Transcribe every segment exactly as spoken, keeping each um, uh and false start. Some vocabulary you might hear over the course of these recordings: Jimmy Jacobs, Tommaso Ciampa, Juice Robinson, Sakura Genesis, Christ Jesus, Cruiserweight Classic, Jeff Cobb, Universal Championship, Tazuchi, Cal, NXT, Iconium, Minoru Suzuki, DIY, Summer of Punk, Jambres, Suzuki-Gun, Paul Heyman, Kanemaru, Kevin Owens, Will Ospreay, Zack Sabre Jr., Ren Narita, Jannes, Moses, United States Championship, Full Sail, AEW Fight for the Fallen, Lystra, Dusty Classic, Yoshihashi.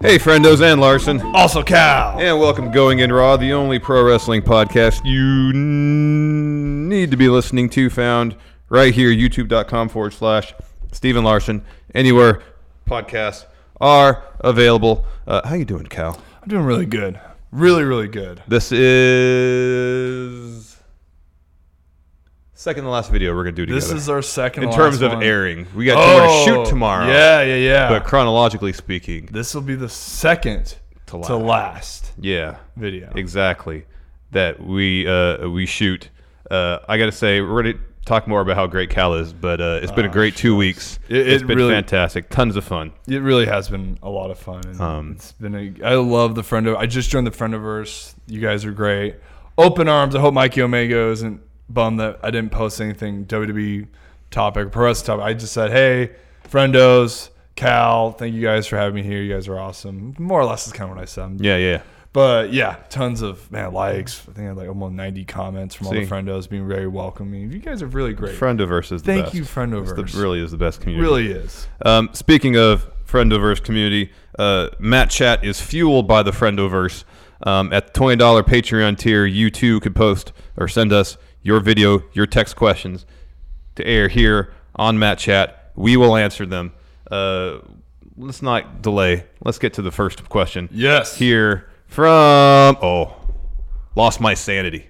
Hey, friendos, and Larson. Also Cal. And welcome to Going In Raw, the only pro wrestling podcast you n- need to be listening to, found right here, youtube.com forward slash Stephen Larson. Anywhere podcasts are available. Uh, how you doing, Cal? I'm doing really good. Really, really good. This is... second to last video we're going to do together. This is our second in terms of one. Airing. We got oh, to shoot tomorrow. Yeah, yeah, yeah. But chronologically speaking, this will be the second to last, to last yeah, video. Exactly. That we uh, we shoot. Uh, I got to say, we're going to talk more about how great Cal is, but uh, it's been oh, a great two weeks. It, it's it been really, fantastic. Tons of fun. It really has been a lot of fun. And um, it's been a, I love the friend of. I just joined the Friendiverse. You guys are great. Open arms. I hope Mikey Omega isn't bummed that I didn't post anything W W E topic, pro wrestling topic. I just said, hey, friendos, Cal, thank you guys for having me here. You guys are awesome. More or less is kind of what I said. Yeah, yeah. But yeah, tons of man likes. I think I had like almost ninety comments from See, all the friendos being very welcoming. You guys are really great. Friendiverse is the thank best. Thank you, Friendiverse. It really is the best community. It really is. Um, speaking of Friendiverse community, uh, Matt Chat is fueled by the Friendiverse. Um, at the twenty dollars Patreon tier, you too could post or send us your video, your text questions to air here on Matt Chat. We will answer them. Uh, let's not delay. Let's get to the first question. Yes. Here from, oh, Lost My Sanity.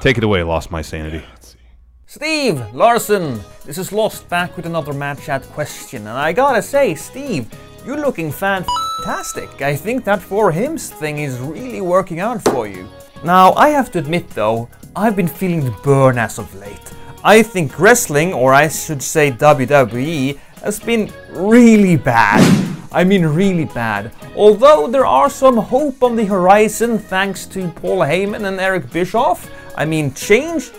Take it away, Lost My Sanity. Yeah, let's see. Steve Larson, this is Lost back with another Matt Chat question. And I gotta say, Steve, you're looking fantastic. I think that four hymns thing is really working out for you. Now, I have to admit though, I've been feeling the burn as of late. I think wrestling, or I should say W W E, has been really bad. I mean really bad. Although there are some hope on the horizon thanks to Paul Heyman and Eric Bischoff. I mean, change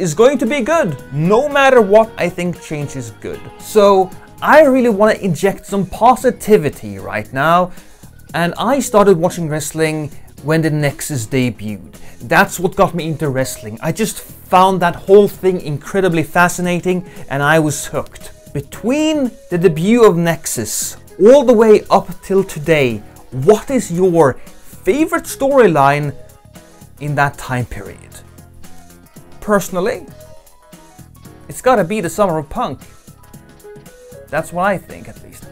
is going to be good. No matter what, I think change is good. So I really want to inject some positivity right now. And I started watching wrestling when the Nexus debuted. That's what got me into wrestling. I just found that whole thing incredibly fascinating and I was hooked. Between the debut of Nexus all the way up till today, what is your favorite storyline in that time period? Personally, it's gotta be the Summer of Punk. That's what I think, at least.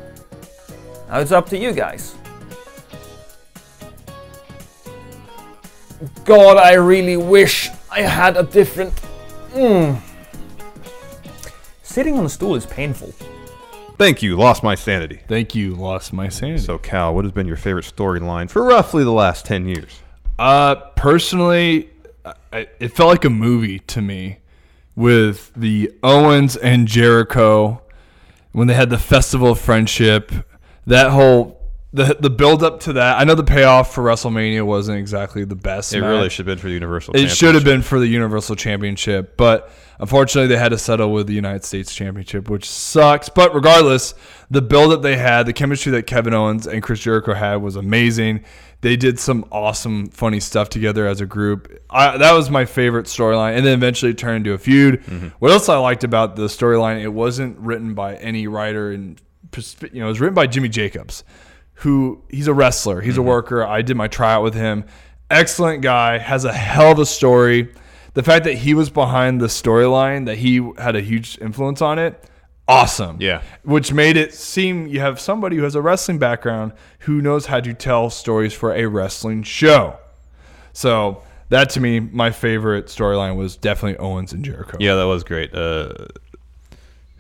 Now it's up to you guys. God, I really wish I had a different... Mm. Sitting on a stool is painful. Thank you, Lost My Sanity. Thank you, Lost My Sanity. So, Cal, what has been your favorite storyline for roughly the last ten years? Uh, personally, I, it felt like a movie to me with the Owens and Jericho when they had the Festival of Friendship, that whole... The the build up to that, I know the payoff for WrestleMania wasn't exactly the best. It match. Really should have been for the Universal Championship. It should have been for the Universal Championship, but unfortunately they had to settle with the United States Championship, which sucks. But regardless, the build up they had, the chemistry that Kevin Owens and Chris Jericho had was amazing. They did some awesome, funny stuff together as a group. I, that was my favorite storyline, and then eventually it turned into a feud. Mm-hmm. What else I liked about the storyline, it wasn't written by any writer, and you know, it was written by Jimmy Jacobs, who he's a wrestler, he's mm-hmm. a worker. I did my tryout with him. Excellent guy, has a hell of a story. The fact that he was behind the storyline, that he had a huge influence on it, awesome. Yeah. Which made it seem you have somebody who has a wrestling background who knows how to tell stories for a wrestling show. So that to me, my favorite storyline was definitely Owens and Jericho. Yeah, that was great. Uh,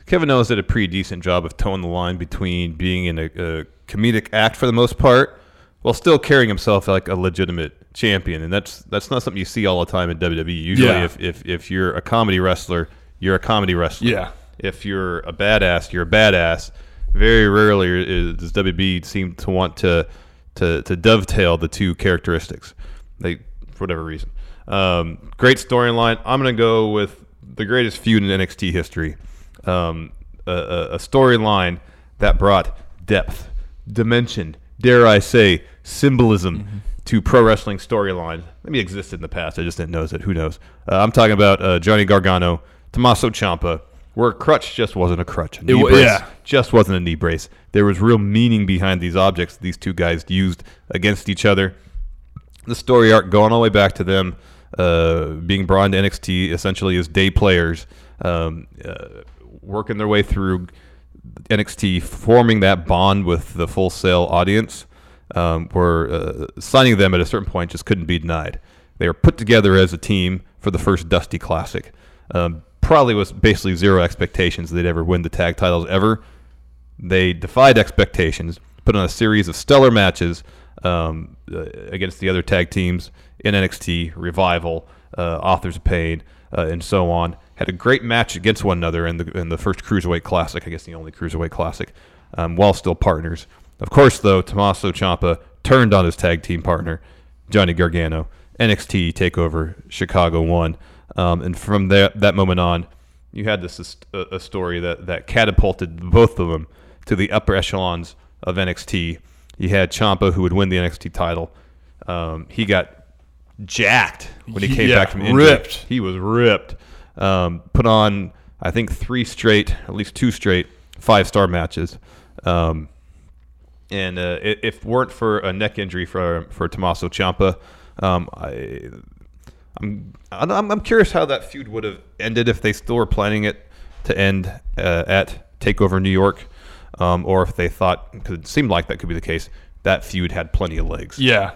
Kevin Owens did a pretty decent job of towing the line between being in a, a comedic act for the most part while still carrying himself like a legitimate champion, and that's that's not something you see all the time in W W E usually. Yeah. if, if if you're a comedy wrestler, you're a comedy wrestler. Yeah. if you're a badass, you're a badass. Very rarely is, does W B seem to want to, to to dovetail the two characteristics, they for whatever reason. Um, great storyline. I'm going to go with the greatest feud in N X T history. Um, a a, a storyline that brought depth, dimension, dare I say, symbolism mm-hmm. to pro wrestling storyline. Maybe existed in the past. I just didn't notice it. Who knows? Uh, I'm talking about uh, Johnny Gargano, Tommaso Ciampa, where a crutch just wasn't a crutch. A knee it was, brace yeah. just wasn't a knee brace. There was real meaning behind these objects these two guys used against each other. The story arc going all the way back to them uh, being brought into N X T essentially as day players, um, uh, working their way through N X T, forming that bond with the Full Sail audience, um, where uh, signing them at a certain point just couldn't be denied. They were put together as a team for the first Dusty Classic. Um, probably was basically zero expectations they'd ever win the tag titles ever. They defied expectations, put on a series of stellar matches Um, uh, against the other tag teams in N X T, Revival, uh, Authors of Pain, uh, and so on. Had a great match against one another in the in the first Cruiserweight Classic, I guess the only Cruiserweight Classic, um, while still partners. Of course, though, Tommaso Ciampa turned on his tag team partner, Johnny Gargano. N X T TakeOver Chicago won. Um, and from that, that moment on, you had this a, a story that, that catapulted both of them to the upper echelons of N X T. You had Ciampa, who would win the N X T title. Um, he got jacked when he came yeah, back from injury. Ripped. He was ripped. Um, put on, I think, three straight, at least two straight, five-star matches. Um, and uh, if it weren't for a neck injury for for Tommaso Ciampa, um, I, I'm, I'm I'm curious how that feud would have ended if they still were planning it to end uh, at TakeOver New York. Um, or if they thought, because it seemed like that could be the case, that feud had plenty of legs. Yeah.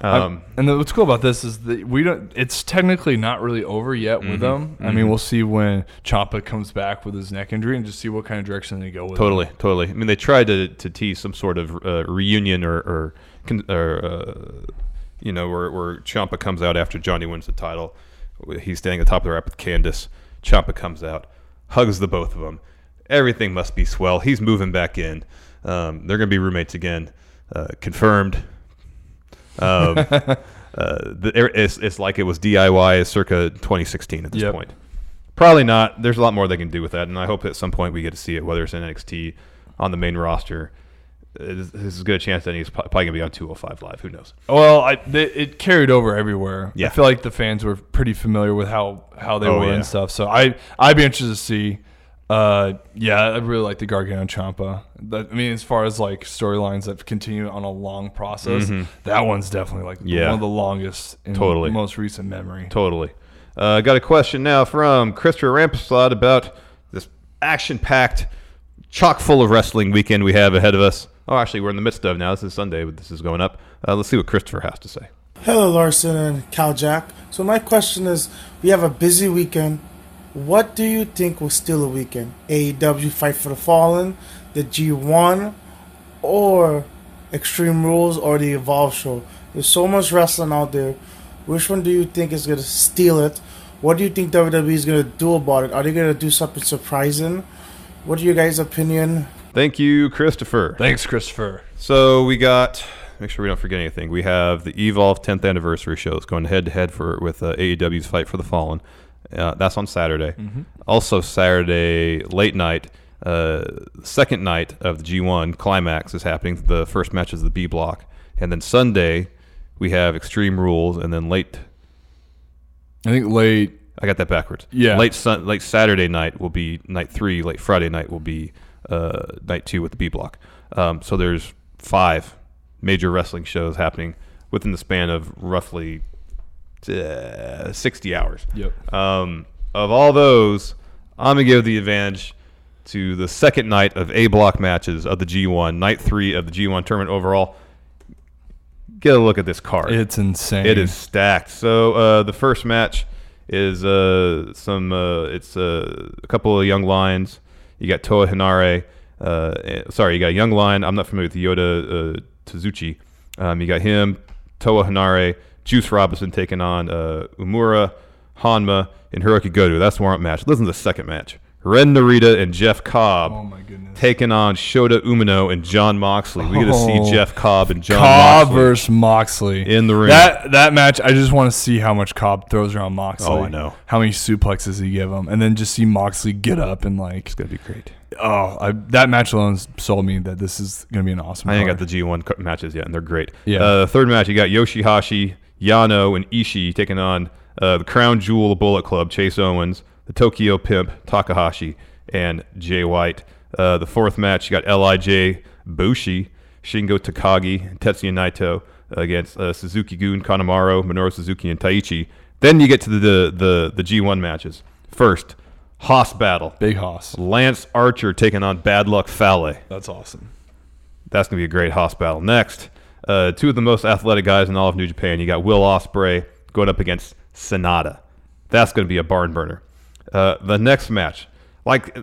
Um, and the, what's cool about this is that we don't. It's technically not really over yet with mm-hmm, them. Mm-hmm. I mean, we'll see when Ciampa comes back with his neck injury and just see what kind of direction they go with. Totally, him. totally. I mean, they tried to, to tease some sort of uh, reunion or, or, or uh, you know, where, where Ciampa comes out after Johnny wins the title. He's standing at the top of the rap with Candice. Ciampa comes out, hugs the both of them. Everything must be swell. He's moving back in. Um, they're going to be roommates again. Uh, confirmed. Um, uh, the, it's, it's like it was D I Y circa twenty sixteen at this yep. point. Probably not. There's a lot more they can do with that, and I hope at some point we get to see it, whether it's in N X T, on the main roster. This is a good chance that he's probably going to be on two oh five Live. Who knows? Well, I, they, it carried over everywhere. Yeah. I feel like the fans were pretty familiar with how, how they oh, were yeah. and stuff. So I, I'd be interested to see. Uh, yeah, I really like the Gargano Ciampa. That, I mean, as far as like storylines that continue on a long process, mm-hmm. that one's definitely like yeah. one of the longest in totally. most recent memory. Totally. I uh, got a question now from Christopher Rampeslot about this action-packed, chock-full of wrestling weekend we have ahead of us. Oh, actually, we're in the midst of now. This is Sunday, but this is going up. Uh, let's see what Christopher has to say. Hello, Larson and Cal Jack. So my question is, we have a busy weekend. What do you think was still a weekend? A E W Fight for the Fallen, the G one, or Extreme Rules, or the Evolve show? There's so much wrestling out there. Which one do you think is going to steal it? What do you think W W E is going to do about it? Are they going to do something surprising? What are your guys' opinion? Thank you, Christopher. Thanks, Christopher. So we got, make sure we don't forget anything. We have the Evolve tenth anniversary shows going head-to-head for with uh, A E W's Fight for the Fallen. Uh, that's on Saturday. Mm-hmm. Also Saturday late night, uh, second night of the G one Climax is happening. The first match is the B block, and then Sunday we have Extreme Rules, and then late. I think late. I got that backwards. Yeah. Late sun, late Saturday night will be night three. Late Friday night will be uh, night two with the B block. Um, so there's five major wrestling shows happening within the span of roughly. Uh, sixty hours. Yep. Um, of all those, I'm going to give the advantage to the second night of A block matches of the G one, night three of the G one tournament overall. Get a look at this card. It's insane. It is stacked. So uh, the first match is uh, some. Uh, it's uh, a couple of young lions. You got Toa Hinare. Uh, sorry, you got Young Lion. I'm not familiar with Yoda uh, Tazuchi. Um, you got him, Toa Hinare. Juice Robinson taking on uh, Umura, Hanma, and Hiroki Goto. That's the warm-up match. Listen to the second match. Ren Narita and Jeff Cobb oh my goodness. taking on Shota Umino and John Moxley. We get to see Jeff Cobb and John Cobb Moxley versus Moxley in the ring. That that match, I just want to see how much Cobb throws around Moxley. Oh, I know. How many suplexes he give him, and then just see Moxley get up and like. It's gonna be great. Oh, I, that match alone sold me that this is gonna be an awesome. I ain't got the G one matches yet, and they're great. Yeah. Uh, the third match, you got Yoshihashi, Yano, and Ishii taking on uh, the Crown Jewel of Bullet Club, Chase Owens, the Tokyo Pimp, Takahashi, and Jay White. Uh, the fourth match, you got L I J, Bushi, Shingo Takagi, and Tetsuya Naito against uh, Suzuki-gun, Kanemaru, Minoru Suzuki, and Taichi. Then you get to the the, the, the G one matches. First, Haas battle. Big Haas. Lance Archer taking on Bad Luck Fale. That's awesome. That's going to be a great Haas battle. Next, uh, two of the most athletic guys in all of New Japan. You got Will Ospreay going up against Sonata. That's going to be a barn burner. Uh, the next match, like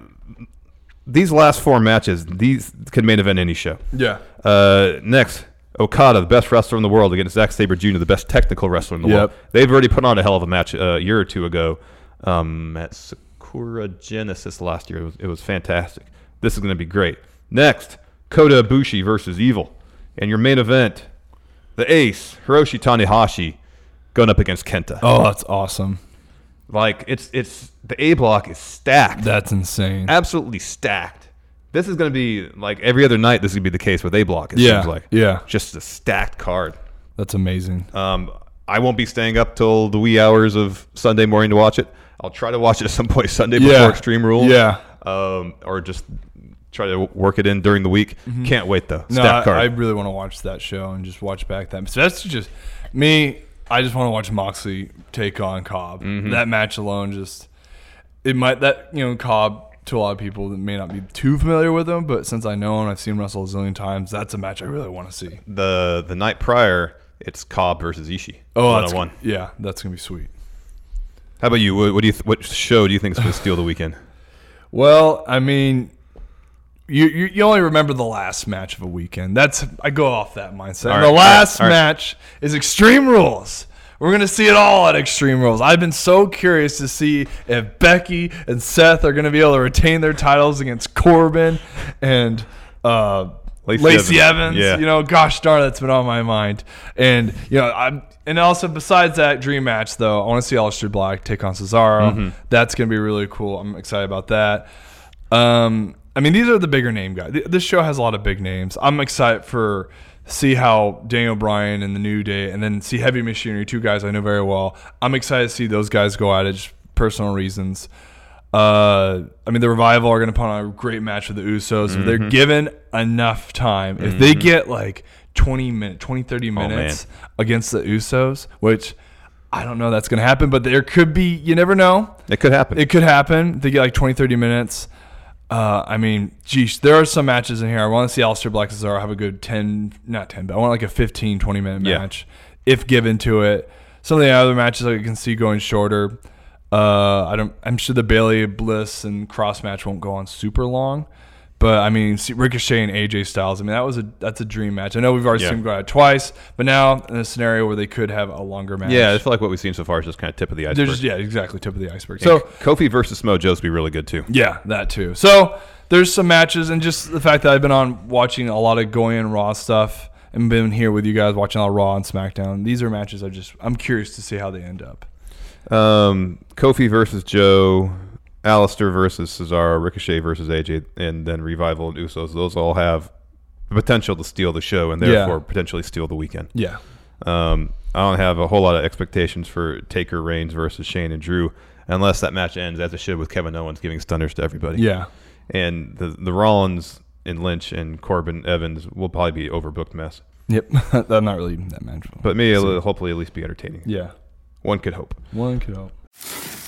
these last four matches, these could main event any show. Yeah. Uh, next, Okada, the best wrestler in the world, against Zack Sabre Junior, the best technical wrestler in the yep. world. They've already put on a hell of a match uh, a year or two ago um, at Sakura Genesis last year. It was, it was fantastic. This is going to be great. Next, Kota Ibushi versus Evil. And your main event, the ace, Hiroshi Tanahashi, going up against Kenta. Oh, that's awesome. Like, it's it's the A block is stacked. That's insane. Absolutely stacked. This is going to be, like, every other night this is going to be the case with A block, it yeah, seems like. Yeah, just a stacked card. That's amazing. Um, I won't be staying up till the wee hours of Sunday morning to watch it. I'll try to watch it at some point Sunday yeah. before Extreme Rules. Yeah. Um, or just try to work it in during the week. Mm-hmm. Can't wait, though. No, stacked I, card. I really want to watch that show and just watch back that. So that's just me... I just want to watch Moxley take on Cobb. Mm-hmm. That match alone, just it might that you know Cobb to a lot of people that may not be too familiar with him, but since I know him, I've seen him wrestle a zillion times. That's a match I really want to see. The the night prior, it's Cobb versus Ishii. Oh, that's one. Yeah, that's gonna be sweet. How about you? What, what do you? Th- what show do you think is gonna steal the weekend? Well, I mean. You, you you only remember the last match of a weekend. That's I go off that mindset. Right, the last all right, all right. match is Extreme Rules. We're gonna see it all at Extreme Rules. I've been so curious to see if Becky and Seth are gonna be able to retain their titles against Corbin and uh, Lacey, Lacey Evans. Evans. Yeah. You know, gosh darn, that's been on my mind. And you know, I'm and also besides that dream match though, I want to see Aleister Black take on Cesaro. Mm-hmm. That's gonna be really cool. I'm excited about that. Um. I mean, these are the bigger name guys. This show has a lot of big names. I'm excited for see how Daniel Bryan and the New Day, and then see Heavy Machinery, two guys I know very well. I'm excited to see those guys go at it, just personal reasons. Uh, I mean, the Revival are going to put on a great match with the Usos. Mm-hmm. If they're given enough time, mm-hmm. if they get like twenty, minute, twenty thirty minutes oh, against the Usos, which... I don't know that's going to happen, but there could be... You never know. It could happen. It could happen. They get like twenty, thirty minutes. Uh, I mean, geez, there are some matches in here. I want to see Aleister Black Cesaro have a good ten, not ten, but I want like a fifteen, twenty minute match yeah. if given to it. Some of the other matches I can see going shorter. Uh, I don't, I'm sure the Bayley Bliss and Cross match won't go on super long, but I mean, see Ricochet and A J Styles. I mean, that was a, that's a dream match. I know we've already yeah. seen them go out twice, but now in a scenario where they could have a longer match. Yeah. I feel like what we've seen so far is just kind of tip of the iceberg. Just, yeah, exactly. Tip of the iceberg. So Kofi versus Mojo's be really good too. Yeah, that too. So there's some matches and just the fact that I've been on watching a lot of Going In Raw stuff and been here with you guys watching all Raw and SmackDown. These are matches. I just, I'm curious to see how they end up. Um, Kofi versus Joe, Aleister versus Cesaro, Ricochet versus A J, and then Revival and Usos. Those all have the potential to steal the show and therefore yeah. potentially steal the weekend. Yeah. Um, I don't have a whole lot of expectations for Taker Reigns versus Shane and Drew unless that match ends as it should with Kevin Owens giving stunners to everybody. Yeah. And the, the Rollins and Lynch and Corbin Evans will probably be overbooked mess. Yep. I'm not really that manageable. But maybe it'll hopefully at least be entertaining. Yeah. One could hope. One could hope.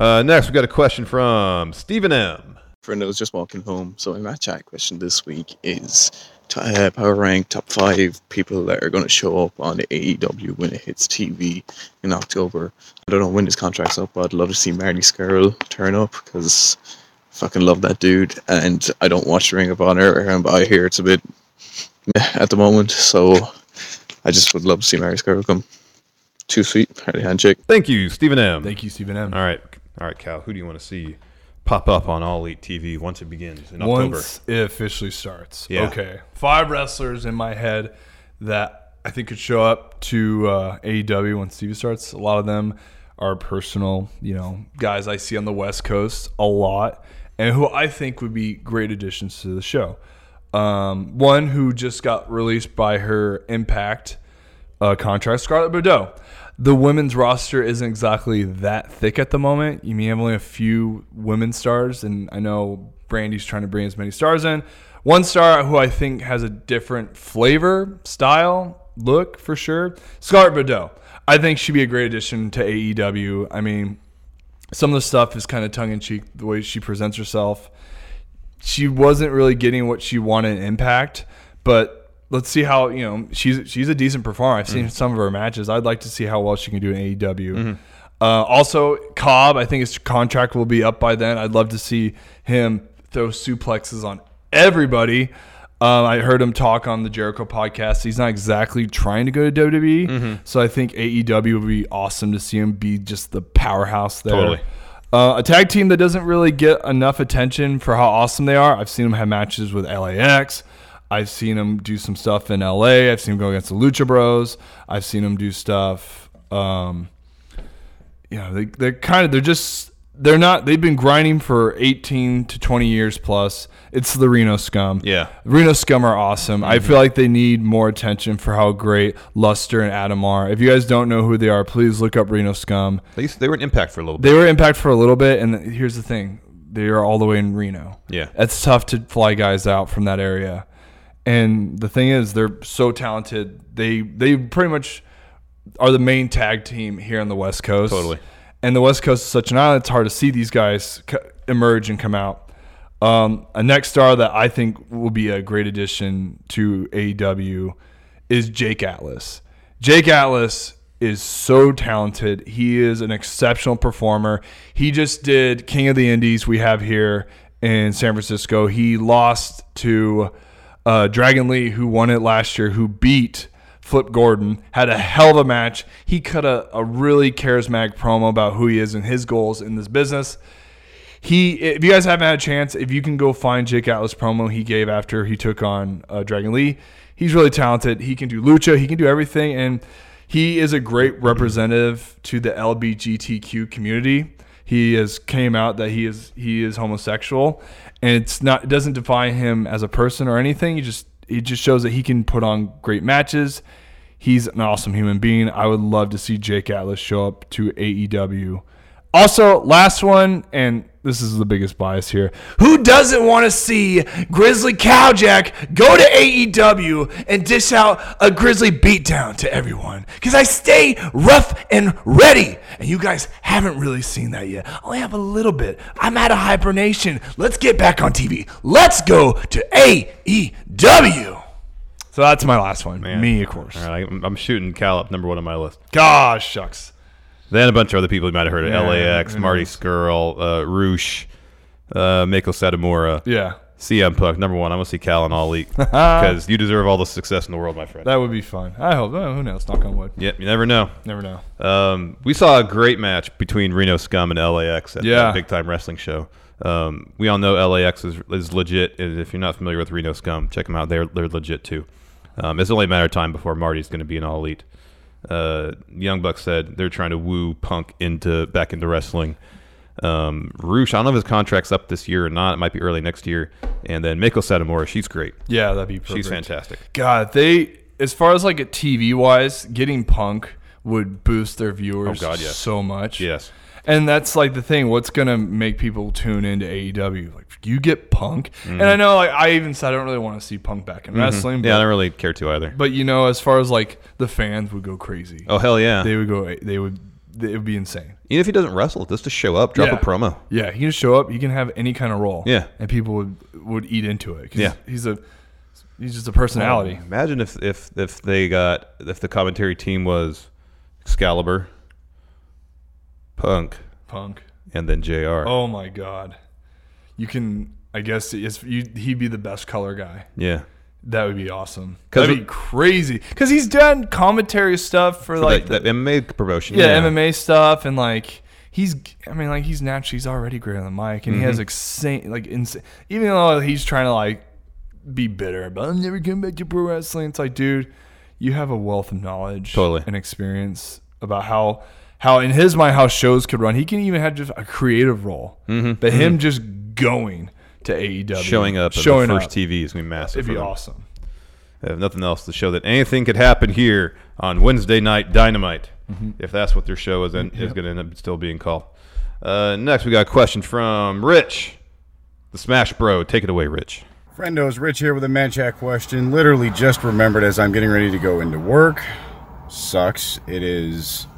Uh, next, we got a question from Stephen M. Friend, I was just walking home, so my chat question this week is uh, power rank top five people that are going to show up on A E W when it hits T V in October. I don't know when his contract's up, but I'd love to see Marty Scurll turn up because I fucking love that dude. And I don't watch Ring of Honor, but I hear it's a bit meh at the moment, so I just would love to see Marty Scurll come. Too sweet. Hearty handshake. Thank you, Stephen M. Thank you, Stephen M. All right. All right, Cal, who do you want to see pop up on All Elite T V once it begins in October? Once it officially starts. Yeah. Okay. Five wrestlers in my head that I think could show up to uh, A E W once T V starts. A lot of them are personal, you know, guys I see on the West Coast a lot and who I think would be great additions to the show. Um, one who just got released by her Impact uh, contract, Scarlett Bordeaux. The women's roster isn't exactly that thick at the moment. You mean have only a few women stars, and I know Brandy's trying to bring as many stars in. One star who I think has a different flavor, style, look for sure, Scarlett Bordeaux. I think she'd be a great addition to A E W. I mean, some of the stuff is kind of tongue-in-cheek, the way she presents herself. She wasn't really getting what she wanted in Impact, but let's see how, you know, she's she's a decent performer. I've seen mm-hmm. some of her matches. I'd like to see how well she can do in A E W. Mm-hmm. Uh, also, Cobb, I think his contract will be up by then. I'd love to see him throw suplexes on everybody. Uh, I heard him talk on the Jericho podcast. He's not exactly trying to go to W W E. Mm-hmm. So I think A E W would be awesome to see him be just the powerhouse there. Totally. Uh, a tag team that doesn't really get enough attention for how awesome they are. I've seen them have matches with L A X. I've seen him do some stuff in L A. I've seen him go against the Lucha Bros. I've seen him do stuff. Um, you know, they, they're kind of, they're just, they're not, they've been grinding for eighteen to twenty years plus. It's the Reno Scum. Yeah. Reno Scum are awesome. Mm-hmm. I feel like they need more attention for how great Luster and Adam are. If you guys don't know who they are, please look up Reno Scum. They, used to, they were in Impact for a little bit. They were in Impact for a little bit. And here's the thing. They are all the way in Reno. Yeah. It's tough to fly guys out from that area. And the thing is, they're so talented. They they pretty much are the main tag team here on the West Coast. Totally. And the West Coast is such an island, it's hard to see these guys emerge and come out. Um, a next star that I think will be a great addition to A E W is Jake Atlas. Jake Atlas is so talented. He is an exceptional performer. He just did King of the Indies we have here in San Francisco. He lost to... Uh, Dragon Lee, who won it last year, who beat Flip Gordon, had a hell of a match. He cut a, a really charismatic promo about who he is and his goals in this business. He, if you guys haven't had a chance, if you can go find Jake Atlas' promo he gave after he took on uh, Dragon Lee, he's really talented. He can do lucha. He can do everything. And he is a great representative to the L G B T Q community. he has came out that he is he is homosexual, and it's not it doesn't define him as a person or anything. He just he just shows that he can put on great matches. He's an awesome human being. I would love to see Jake Atlas show up to A E W. Also, last one, and this is the biggest bias here. Who doesn't want to see Grizzly Cowjack go to A E W and dish out a Grizzly beatdown to everyone? Because I stay rough and ready, and you guys haven't really seen that yet. I only have a little bit. I'm out of hibernation. Let's get back on T V. Let's go to A E W. So that's my last one. Man. Me, of course. All right, I'm shooting Cal up number one on my list. Gosh, shucks. Then a bunch of other people you might have heard of. Yeah, L A X, Marty Scurll, uh, Roosh, uh, Mako Satomura. Yeah. C M Punk, number one. I want to see Cal and All Elite because you deserve all the success in the world, my friend. That would be fun. I hope. Oh, who knows? Knock on wood. Yep, you never know. Never know. Um, we saw a great match between Reno Scum and L A X at yeah. the Big Time Wrestling Show. Um, we all know L A X is, is legit. And if you're not familiar with Reno Scum, check them out. They're, they're legit, too. Um, it's only a matter of time before Marty's going to be an All Elite. Uh, Young Bucks said they're trying to woo Punk into back into wrestling. Um, Roosh, I don't know if his contract's up this year or not. It might be early next year. And then Mako Satomura, she's great. Yeah, that'd be perfect. She's fantastic. God, they as far as like a T V wise, getting Punk would boost their viewers oh God, yes. so much. Yes. And that's like the thing. What's gonna make people tune into A E W? Like you get Punk, mm-hmm. and I know like, I even said I don't really want to see Punk back in mm-hmm. wrestling. But, yeah, I don't really care to either. But you know, as far as like the fans would go crazy. Oh hell yeah! They would go. They would. It would be insane. Even if he doesn't wrestle, just to show up, drop yeah. a promo. Yeah, he can show up. He can have any kind of role. Yeah, and people would would eat into it. Cause yeah, he's a he's just a personality. Well, imagine if if if they got if the commentary team was Excalibur. Punk. Punk. And then J R. Oh, my God. You can, I guess, it's, you, he'd be the best color guy. Yeah. That would be awesome. That'd be crazy. Because he's done commentary stuff for, for like... That, the, that M M A promotion. Yeah, yeah, M M A stuff. And, like, he's... I mean, like, he's naturally... He's already great on the mic. And mm-hmm. he has, insane, like, insane... Even though he's trying to, like, be bitter. But I'm never coming back to pro wrestling. It's like, dude, you have a wealth of knowledge. Totally. And experience about how... How in his mind, how shows could run. He can even have just a creative role, mm-hmm. but him mm-hmm. just going to A E W, showing up, showing at the first up. T V is gonna be massive. It'd be awesome. I have nothing else to show that anything could happen here on Wednesday night Dynamite, mm-hmm. if that's what their show is in, yep. is gonna end up still being called. Uh, next, we got a question from Rich, the Smash Bro. Take it away, Rich. Friendos, Rich here with a Man Chat question. Literally just remembered as I'm getting ready to go into work. Sucks. It is.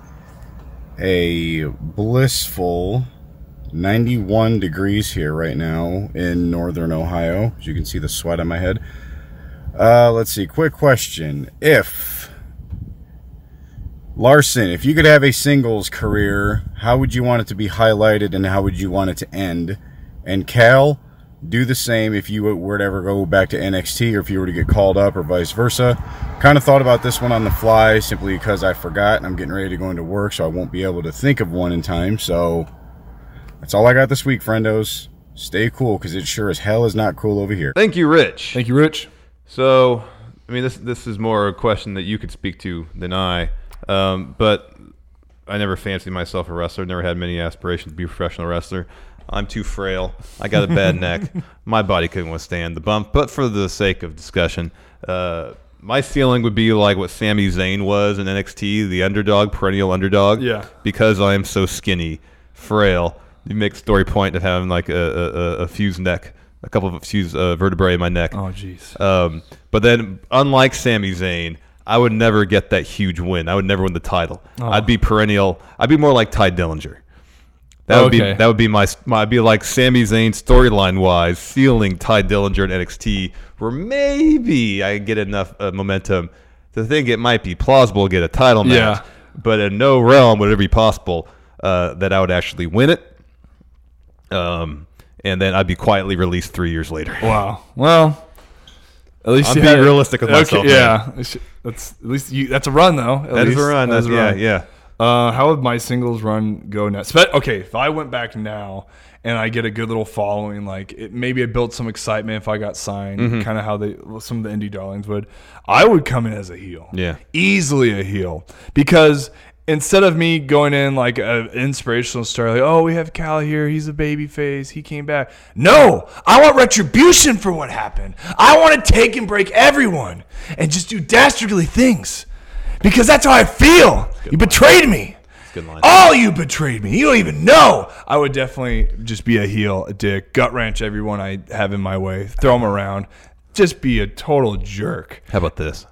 A blissful ninety-one degrees here right now in northern Ohio. As you can see the sweat on my head. Uh, let's see. Quick question. If, Larson, if you could have a singles career, how would you want it to be highlighted and how would you want it to end? And Cal, do the same if you were to ever go back to N X T or if you were to get called up or vice versa. Kind of thought about this one on the fly simply because I forgot and I'm getting ready to go into work, so I won't be able to think of one in time. So that's all I got this week, friendos. Stay cool because it sure as hell is not cool over here. Thank you, Rich. Thank you, Rich. So, I mean, this this is more a question that you could speak to than I, um, but I never fancied myself a wrestler, never had many aspirations to be a professional wrestler. I'm too frail. I got a bad neck. My body couldn't withstand the bump. But for the sake of discussion, uh, my feeling would be like what Sami Zayn was in N X T, the underdog, perennial underdog. Yeah. Because I am so skinny, frail. You make story point of having like a, a, a fused neck, a couple of fused uh, vertebrae in my neck. Oh, jeez. Um, but then, unlike Sami Zayn, I would never get that huge win. I would never win the title. Oh. I'd be perennial. I'd be more like Ty Dillinger. That would okay. be that would be my my I'd be like Sami Zayn storyline wise, feeling Ty Dillinger in N X T, where maybe I get enough uh, momentum to think it might be plausible to get a title match, yeah. but in no realm would it be possible uh, that I would actually win it. Um, and then I'd be quietly released three years later. Wow. Well, at least I'm you being had realistic with okay, myself. Yeah, man. That's at least you. That's a run though. At that least. Is a run. That's that yeah, run. yeah. Uh, how would my singles run go now? Okay, if I went back now and I get a good little following, like it, maybe I built some excitement if I got signed, mm-hmm. kind of how they some of the indie darlings would. I would come in as a heel, yeah, easily a heel because instead of me going in like an inspirational story, like, oh, we have Cal here. He's a babyface. He came back. No, I want retribution for what happened. I want to take and break everyone and just do dastardly things because that's how I feel. You betrayed me. Good line. All you betrayed me. You don't even know. I would definitely just be a heel, a dick, gut wrench everyone I have in my way, throw them around, just be a total jerk. How about this?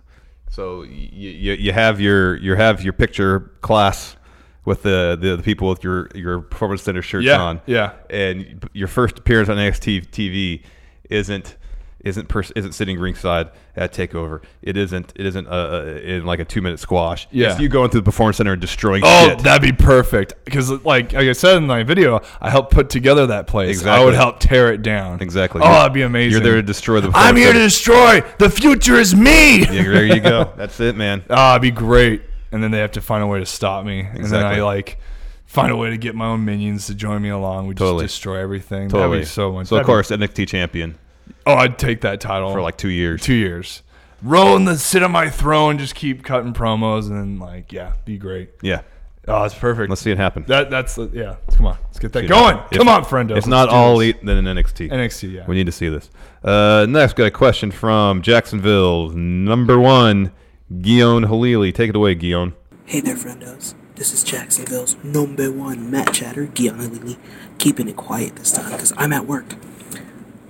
So you you, you have your you have your picture class with the, the, the people with your, your Performance Center shirts yeah, on. Yeah. And your first appearance on N X T T V isn't isn't pers- isn't sitting ringside at Takeover. It isn't it isn't uh, in like a two minute squash. Yeah, it's you going through the Performance Center and destroying. Oh, shit. That'd be perfect because, like, like I said in my video, I helped put together that place. Exactly. I would help tear it down. Exactly. Oh, you're, that'd be amazing. You're there to destroy the. Performance I'm here Center. To destroy. The future is me. Yeah, there you go. That's it, man. Ah, oh, it'd be great. And then they have to find a way to stop me. Exactly. And then I like. Find a way to get my own minions to join me along. We totally. just destroy everything. Totally. That'd be so much. So that'd of course, be- N X T champion. Oh, I'd take that title. For like two years. Two years. Roll in the sit on my throne, just keep cutting promos, and then, like, yeah, be great. Yeah. Oh, it's perfect. Let's see it happen. That That's, yeah. Come on. Let's get that Let's going. It. Come if, on, friendo. It's not all elite, then in N X T. N X T, yeah. We need to see this. Uh, next, got a question from Jacksonville's number one, Guion Halili. Take it away, Guion. Hey there, friendos. This is Jacksonville's number one Matt Chatter, Guion Halili. Keeping it quiet this time because I'm at work.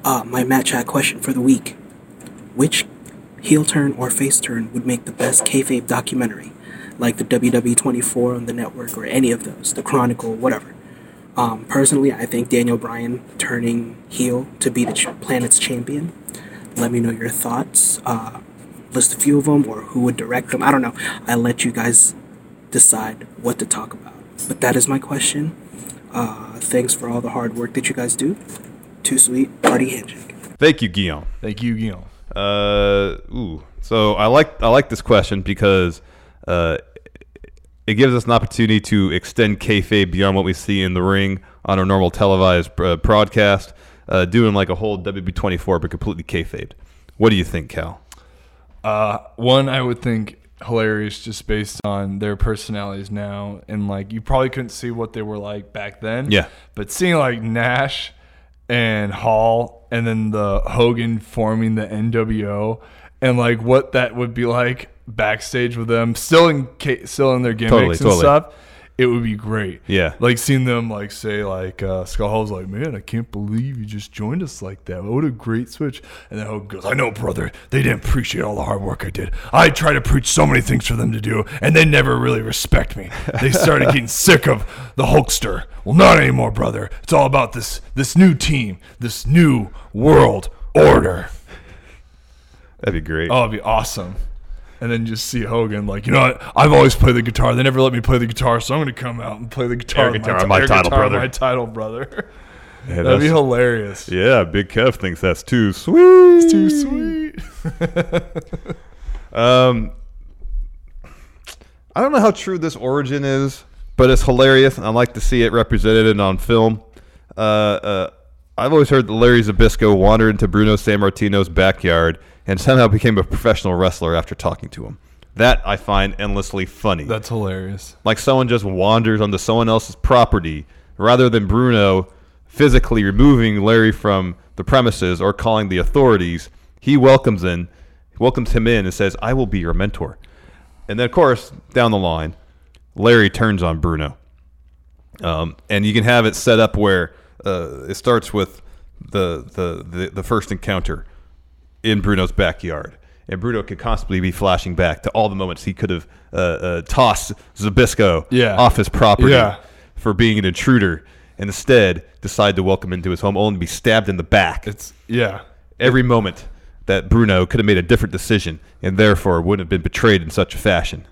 Uh, my Matt Chat question for the week. Which heel turn or face turn would make the best kayfabe documentary? Like the W W E twenty-four on the network or any of those, the Chronicle, whatever. Um, personally, I think Daniel Bryan turning heel to be the ch- planet's champion. Let me know your thoughts. Uh, list a few of them or who would direct them. I don't know. I let you guys decide what to talk about. But that is my question. Uh, thanks for all the hard work that you guys do. Too sweet party handshake. Thank you, Guion. Thank you, Guion. Uh, ooh. So I like I like this question because uh, it gives us an opportunity to extend kayfabe beyond what we see in the ring on our normal televised uh, broadcast, uh, doing like a whole W B twenty-four but completely kayfabe. What do you think, Cal? Uh, one, I would think hilarious just based on their personalities now, and like you probably couldn't see what they were like back then. Yeah. But seeing like Nash and Hall and then the Hogan forming the N W O and like what that would be like backstage with them still in still in their gimmicks totally, and totally. stuff, it would be great. Yeah, like seeing them like say like uh, Scott Hall's like, man, I can't believe you just joined us like that. What a great switch! And then Hogan goes, I know, brother, they didn't appreciate all the hard work I did. I try to preach so many things for them to do, and they never really respect me. They started getting sick of the Hulkster. Well, not anymore, brother. It's all about this this new team, this new world order. That'd be great. Oh, it'd be awesome. And then just see Hogan like, you know what? I've always played the guitar. They never let me play the guitar, so I'm going to come out and play the guitar. Air guitar, my, my, title, guitar brother. my title, brother. Yeah, That'd be hilarious. Yeah, Big Kev thinks that's too sweet. It's too sweet. um, I don't know how true this origin is, but it's hilarious, and I like to see it represented on film. Uh, uh, I've always heard that Larry Zbyszko wandered into Bruno Sammartino's backyard and somehow became a professional wrestler after talking to him. That I find endlessly funny. That's hilarious. Like someone just wanders onto someone else's property rather than Bruno physically removing Larry from the premises or calling the authorities. He welcomes in, welcomes him in and says, I will be your mentor. And then, of course, down the line, Larry turns on Bruno. Um, and you can have it set up where uh, it starts with the the the, the first encounter in Bruno's backyard, and Bruno could constantly be flashing back to all the moments he could have uh, uh, tossed Zbyszko yeah. off his property yeah. for being an intruder, and instead decide to welcome him into his home only to be stabbed in the back. It's yeah. Every moment that Bruno could have made a different decision, and therefore wouldn't have been betrayed in such a fashion.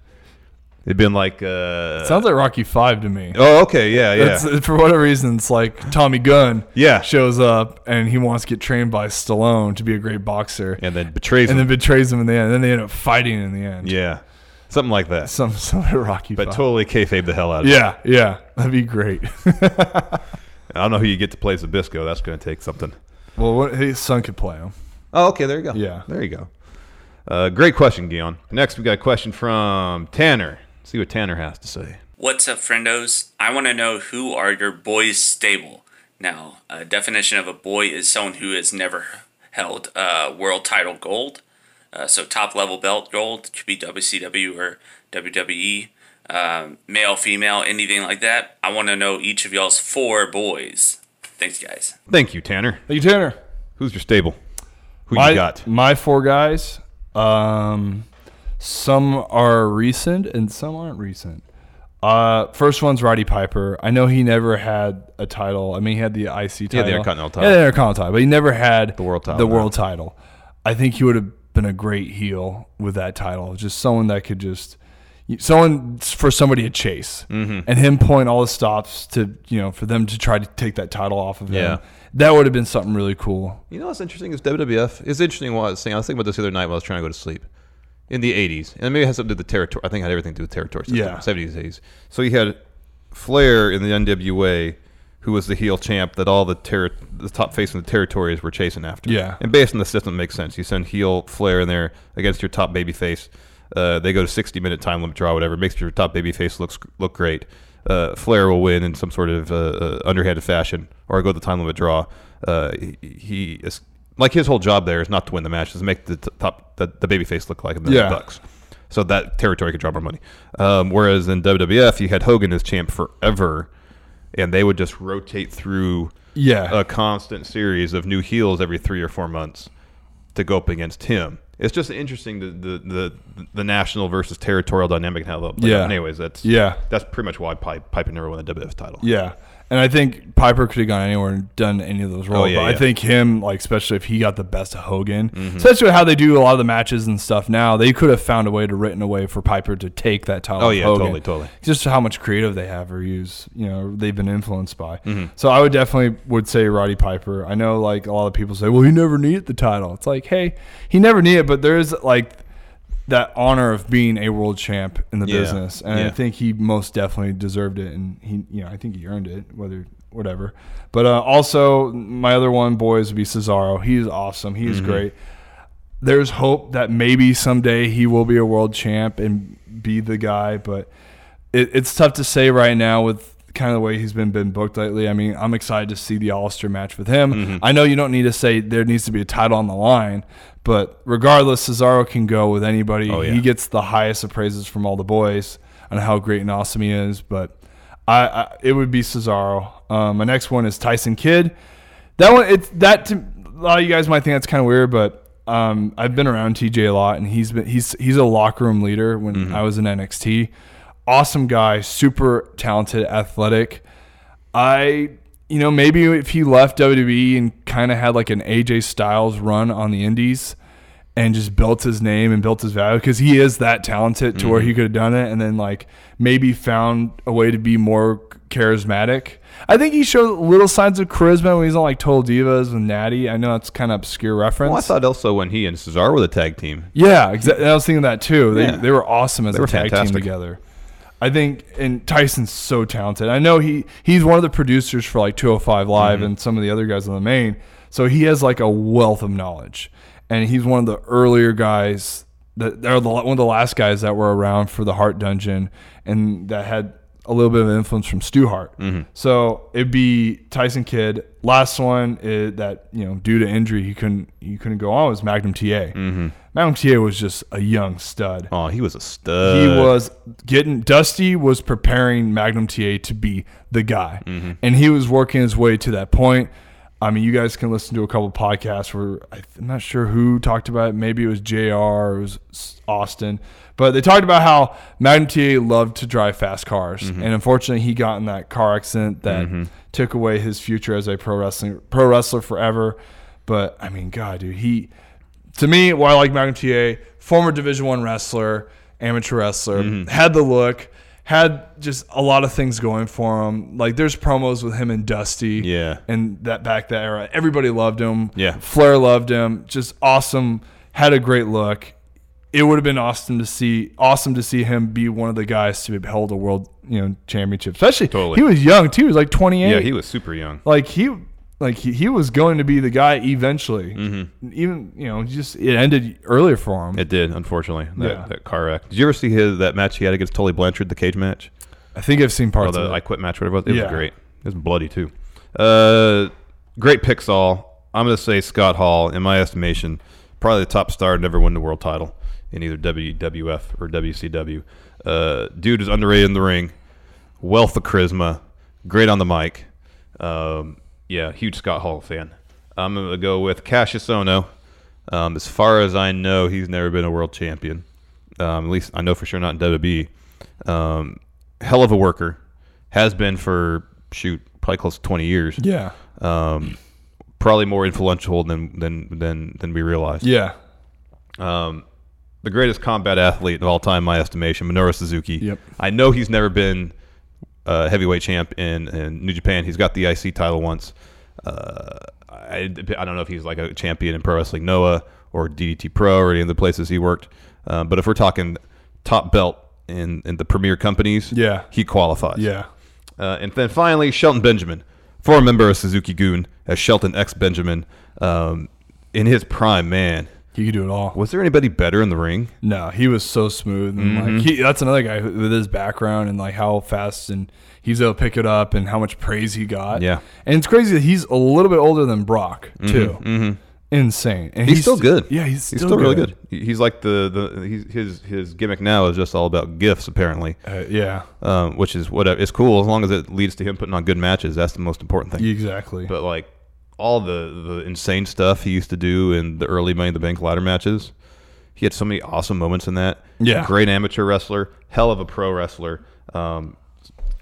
It'd been like uh, it sounds like Rocky Five to me. Oh, okay, yeah, yeah. It's, for whatever reason, it's like Tommy Gunn. Yeah. shows up and he wants to get trained by Stallone to be a great boxer, and then betrays and him. then betrays him in the end. And then they end up fighting in the end. Yeah, something like that. Some some Rocky, but Five. Totally kayfabe the hell out of yeah, it. Yeah, yeah, that'd be great. I don't know who you get to play Zbyszko. That's going to take something. Well, what, his son could play him. Oh, okay, there you go. Yeah, there you go. Uh, great question, Guion. Next, we got a question from Tanner. See what Tanner has to say. What's up, friendos? I want to know, who are your boys stable? Now, a definition of a boy is someone who has never held uh, world title gold. Uh, so top level belt gold, could be W C W or W W E. Um, male, female, anything like that. I want to know each of y'all's four boys. Thanks, guys. Thank you, Tanner. Thank you, Tanner. Who's your stable? Who my, you got? My four guys. Um, some are recent and some aren't recent. Uh, first one's Roddy Piper. I know he never had a title. I mean, he had the I C title. Yeah, the Intercontinental title. Yeah, the Intercontinental title, but he never had the world title. The world title. I think he would have been a great heel with that title. Just someone that could just, someone for somebody to chase, mm-hmm. and him point all the stops to, you know, for them to try to take that title off of him. Yeah. That would have been something really cool. You know what's interesting is W W F. It's interesting what I was saying. I was thinking about this the other night while I was trying to go to sleep. In the eighties, and maybe it has something to do with the territory. I think it had everything to do with territory. So yeah. seventies, eighties. So you had Flair in the N W A, who was the heel champ that all the ter- the top face in the territories were chasing after. Yeah. And based on the system, it makes sense. You send heel Flair in there against your top baby face. Uh, they go to sixty-minute time limit draw, whatever. It makes your top baby face look, look great. Uh, Flair will win in some sort of uh, underhanded fashion, or go to the time limit draw. Uh, he... he is, Like, his whole job there is not to win the match, is to make the top the, the babyface look like the yeah. Bucks. So that territory could draw more money. Um, whereas in W W F, you had Hogan as champ forever, and they would just rotate through yeah. a constant series of new heels every three or four months to go up against him. It's just interesting, the the the, the national versus territorial dynamic and how they'll play. Yeah. Anyways, that's yeah. that's pretty much why Piper never won the W W F title. Yeah. And I think Piper could have gone anywhere and done any of those roles. Oh, yeah, but yeah. I think him, like, especially if he got the best of Hogan, mm-hmm. especially how they do a lot of the matches and stuff now, they could have found a way to written a way for Piper to take that title. Oh, yeah, Hogan. totally, totally. Just how much creative they have or use, you know, they've been influenced by. Mm-hmm. So I would definitely would say Roddy Piper. I know, like, a lot of people say, well, he never needed the title. It's like, hey, he never needed it, but there is, like, that honor of being a world champ in the yeah. business. And yeah. I think he most definitely deserved it. And he, you know, I think he earned it, whether, whatever. But uh, also my other one, boys, would be Cesaro. He's awesome. He's mm-hmm. great. There's hope that maybe someday he will be a world champ and be the guy. But it, it's tough to say right now with kind of the way he's been, been booked lately. I mean, I'm excited to see the All-Star match with him. Mm-hmm. I know you don't need to say there needs to be a title on the line, but regardless, Cesaro can go with anybody. Oh, yeah. He gets the highest of praises from all the boys on how great and awesome he is. But I, I it would be Cesaro. Um, my next one is Tyson Kidd. That one, it's that to, a lot of you guys might think that's kind of weird, but um, I've been around T J a lot, and he's been he's he's a locker room leader when mm-hmm. I was in N X T. Awesome guy, super talented, athletic. I. You know, maybe if he left W W E and kind of had like an A J Styles run on the indies and just built his name and built his value, because he is that talented to mm-hmm. where he could have done it, and then like maybe found a way to be more charismatic. I think he showed little signs of charisma when he's on like Total Divas and Natty. I know that's kind of obscure reference. Well, I thought also when he and Cesaro were the tag team. Yeah, exactly. I was thinking that too. They yeah. they were awesome as they a tag fantastic. team together. I think, and Tyson's so talented. I know he, he's one of the producers for like two oh five Live mm-hmm. and some of the other guys on the main. So he has like a wealth of knowledge. And he's one of the earlier guys, that they're the, one of the last guys that were around for the Hart Dungeon, and that had a little bit of influence from Stu Hart. Mm-hmm. So it'd be Tyson Kidd. Last one is that, you know, due to injury, he couldn't he couldn't go on, was Magnum T A. Mm-hmm. Magnum T A was just a young stud. Oh, he was a stud. He was getting, Dusty was preparing Magnum T A to be the guy. Mm-hmm. And he was working his way to that point. I mean, you guys can listen to a couple podcasts where I'm not sure who talked about it. Maybe it was J R or it was Austin. But they talked about how Magnum T A loved to drive fast cars. Mm-hmm. And unfortunately, he got in that car accident that mm-hmm. took away his future as a pro wrestling pro wrestler forever. But, I mean, God, dude, he – to me, why I like Magnum T A, former Division I wrestler, amateur wrestler, mm-hmm. had the look, had just a lot of things going for him. Like, there's promos with him and Dusty. Yeah. And that back that era. Everybody loved him. Yeah. Flair loved him. Just awesome. Had a great look. It would have been awesome to see awesome to see him be one of the guys to hold a world, you know, championship. Especially totally. He was young too. He was like twenty-eight. Yeah, he was super young. Like he like he, he was going to be the guy eventually. Mm-hmm. Even, you know, just it ended earlier for him. It did, unfortunately. That, yeah. that car wreck. Did you ever see his that match he had against Tully Blanchard, the cage match? I think I've seen parts oh, the, of it. I Quit match, whatever it was. It yeah. was great. It was bloody, too. Uh, great picks all. I'm going to say Scott Hall, in my estimation, probably the top star to never win the world title in either W W F or W C W. Uh, dude is underrated in the ring. Wealth of charisma. Great on the mic. Um, yeah, huge Scott Hall fan. I'm going to go with Cassius Ohno. Um, as far as I know, he's never been a world champion. Um, at least I know for sure not in W W E. Um, hell of a worker. Has been for, shoot, probably close to twenty years. Yeah. Um, probably more influential than than than, than we realize. Yeah. Um, the greatest combat athlete of all time, my estimation, Minoru Suzuki. Yep. I know he's never been a heavyweight champ in, in New Japan. He's got the I C title once. Uh, I, I don't know if he's like a champion in Pro Wrestling Noah or D D T Pro or any of the places he worked. Uh, but if we're talking top belt in, in the premier companies, yeah, he qualifies. Yeah. Uh, and then finally, Shelton Benjamin, former member of Suzuki Goon, as Shelton X Benjamin, um, in his prime, man. He could do it all. Was there anybody better in the ring? No, he was so smooth. And mm-hmm. like he, that's another guy who, with his background and like how fast and he's able to pick it up and how much praise he got. Yeah. And it's crazy that he's a little bit older than Brock, too. Mm-hmm. Mm-hmm. Insane. And he's, he's still good. Yeah, he's still, he's still good. really good. He's like the, the he's, his his gimmick now is just all about gifts, apparently. Uh, yeah. Um, which is whatever. It's cool as long as it leads to him putting on good matches. That's the most important thing. Exactly. But like, all the, the insane stuff he used to do in the early Money in the Bank ladder matches. He had so many awesome moments in that. Yeah. Great amateur wrestler. Hell of a pro wrestler. Um,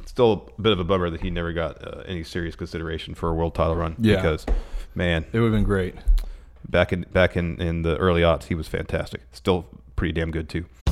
still a bit of a bummer that he never got uh, any serious consideration for a world title run. Yeah. Because, man. It would have been great. Back in back in, in the early aughts, he was fantastic. Still pretty damn good, too.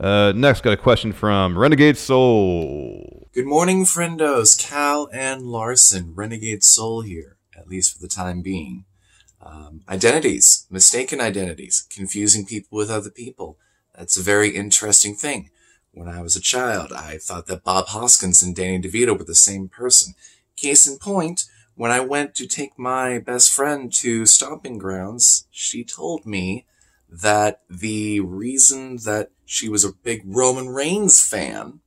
Uh, next, got a question from Renegade Soul. Good morning, friendos. Cal and Larson, Renegade Soul here, at least for the time being. Um, identities, mistaken identities, confusing people with other people. That's a very interesting thing. When I was a child, I thought that Bob Hoskins and Danny DeVito were the same person. Case in point, when I went to take my best friend to Stomping Grounds, she told me that the reason that she was a big Roman Reigns fan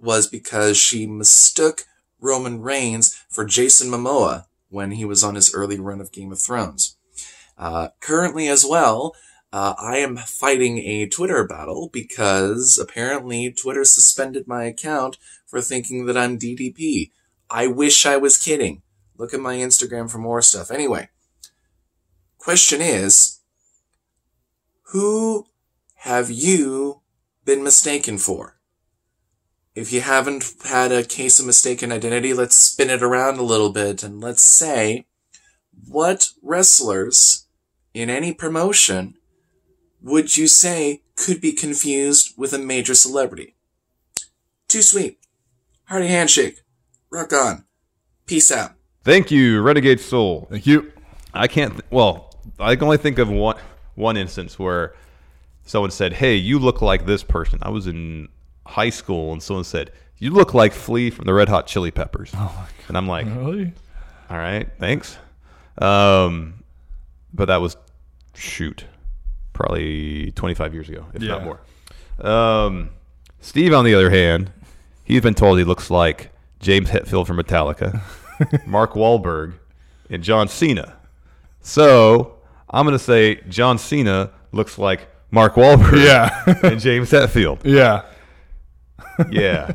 was because she mistook Roman Reigns for Jason Momoa when he was on his early run of Game of Thrones. Uh, currently as well, uh, I am fighting a Twitter battle because apparently Twitter suspended my account for thinking that I'm D D P. I wish I was kidding. Look at my Instagram for more stuff. Anyway, question is, who have you been mistaken for? If you haven't had a case of mistaken identity, let's spin it around a little bit and let's say, what wrestlers in any promotion would you say could be confused with a major celebrity? Too sweet. Hearty handshake. Rock on. Peace out. Thank you, Renegade Soul. Thank you. I can't, th- well, I can only think of one... One instance where someone said, hey, you look like this person. I was in high school, and someone said, you look like Flea from the Red Hot Chili Peppers. Oh my God. And I'm like, really? All right, thanks. Um, but that was, shoot, probably twenty-five years ago, if yeah. not more. Um, Steve, on the other hand, he's been told he looks like James Hetfield from Metallica, Mark Wahlberg, and John Cena. So I'm going to say John Cena looks like Mark Wahlberg yeah. and James Hetfield. Yeah. Yeah.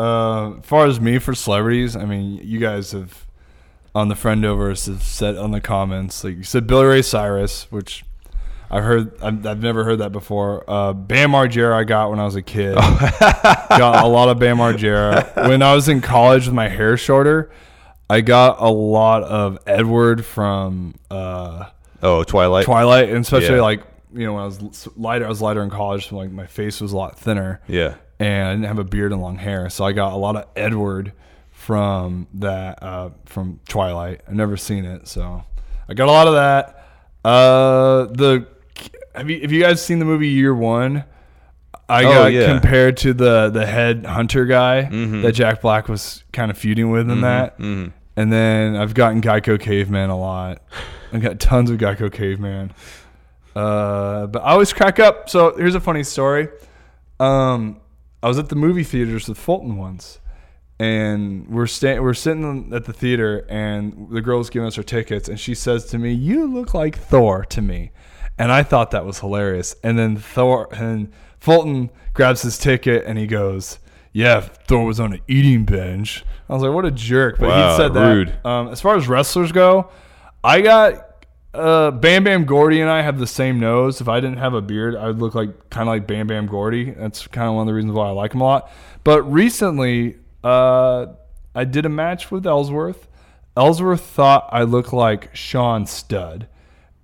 Uh, as far as me for celebrities, I mean, you guys have, on the Friendoverse, have said on the comments, like you said Billy Ray Cyrus, which I've heard, I've, I've never heard that before. Uh, Bam Margera I got when I was a kid. Oh. Got a lot of Bam Margera. When I was in college with my hair shorter, I got a lot of Edward from uh, oh Twilight, Twilight, and especially yeah. like you know when I was lighter, I was lighter in college, so like my face was a lot thinner. Yeah, and I didn't have a beard and long hair, so I got a lot of Edward from that uh, from Twilight. I've never seen it, so I got a lot of that. Uh, the have you have you guys seen the movie Year One? I oh, got yeah. compared to the, the head hunter guy mm-hmm. that Jack Black was kind of feuding with in mm-hmm. that. Mm-hmm. And then I've gotten Geico Caveman a lot. I've got tons of Geico Caveman. Uh, but I always crack up. So here's a funny story. Um, I was at the movie theaters with Fulton once. And we're sta- we're sitting at the theater, and the girl's giving us her tickets. And she says to me, "You look like Thor to me." And I thought that was hilarious. And then Thor... and Fulton grabs his ticket and he goes, "Yeah, Thor was on an eating binge." I was like, "What a jerk!" But wow, he said that. Rude. Um, as far as wrestlers go, I got uh, Bam Bam Gordy and I have the same nose. If I didn't have a beard, I would look like kind of like Bam Bam Gordy. That's kind of one of the reasons why I like him a lot. But recently, uh, I did a match with Ellsworth. Ellsworth thought I looked like Sean Studd,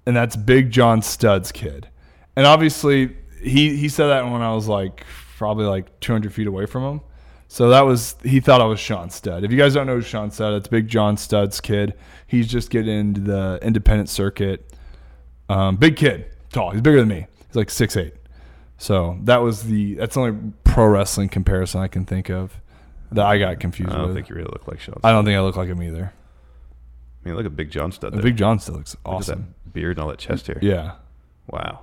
and that's Big John Studd's kid. And obviously. He he said that when I was like probably like two hundred feet away from him. So that was, he thought I was Sean Studd. If you guys don't know Sean Studd, it's Big John Studd's kid. He's just getting into the independent circuit. Um, big kid, tall. He's bigger than me. He's like six foot eight. So that was the, that's the only pro wrestling comparison I can think of that I got confused with. I don't with. think you really look like Sean Studd. I don't think I look like him either. I mean, look at Big John Studd there. Big John Studd looks awesome. Look at that beard and all that chest hair. Yeah. Wow.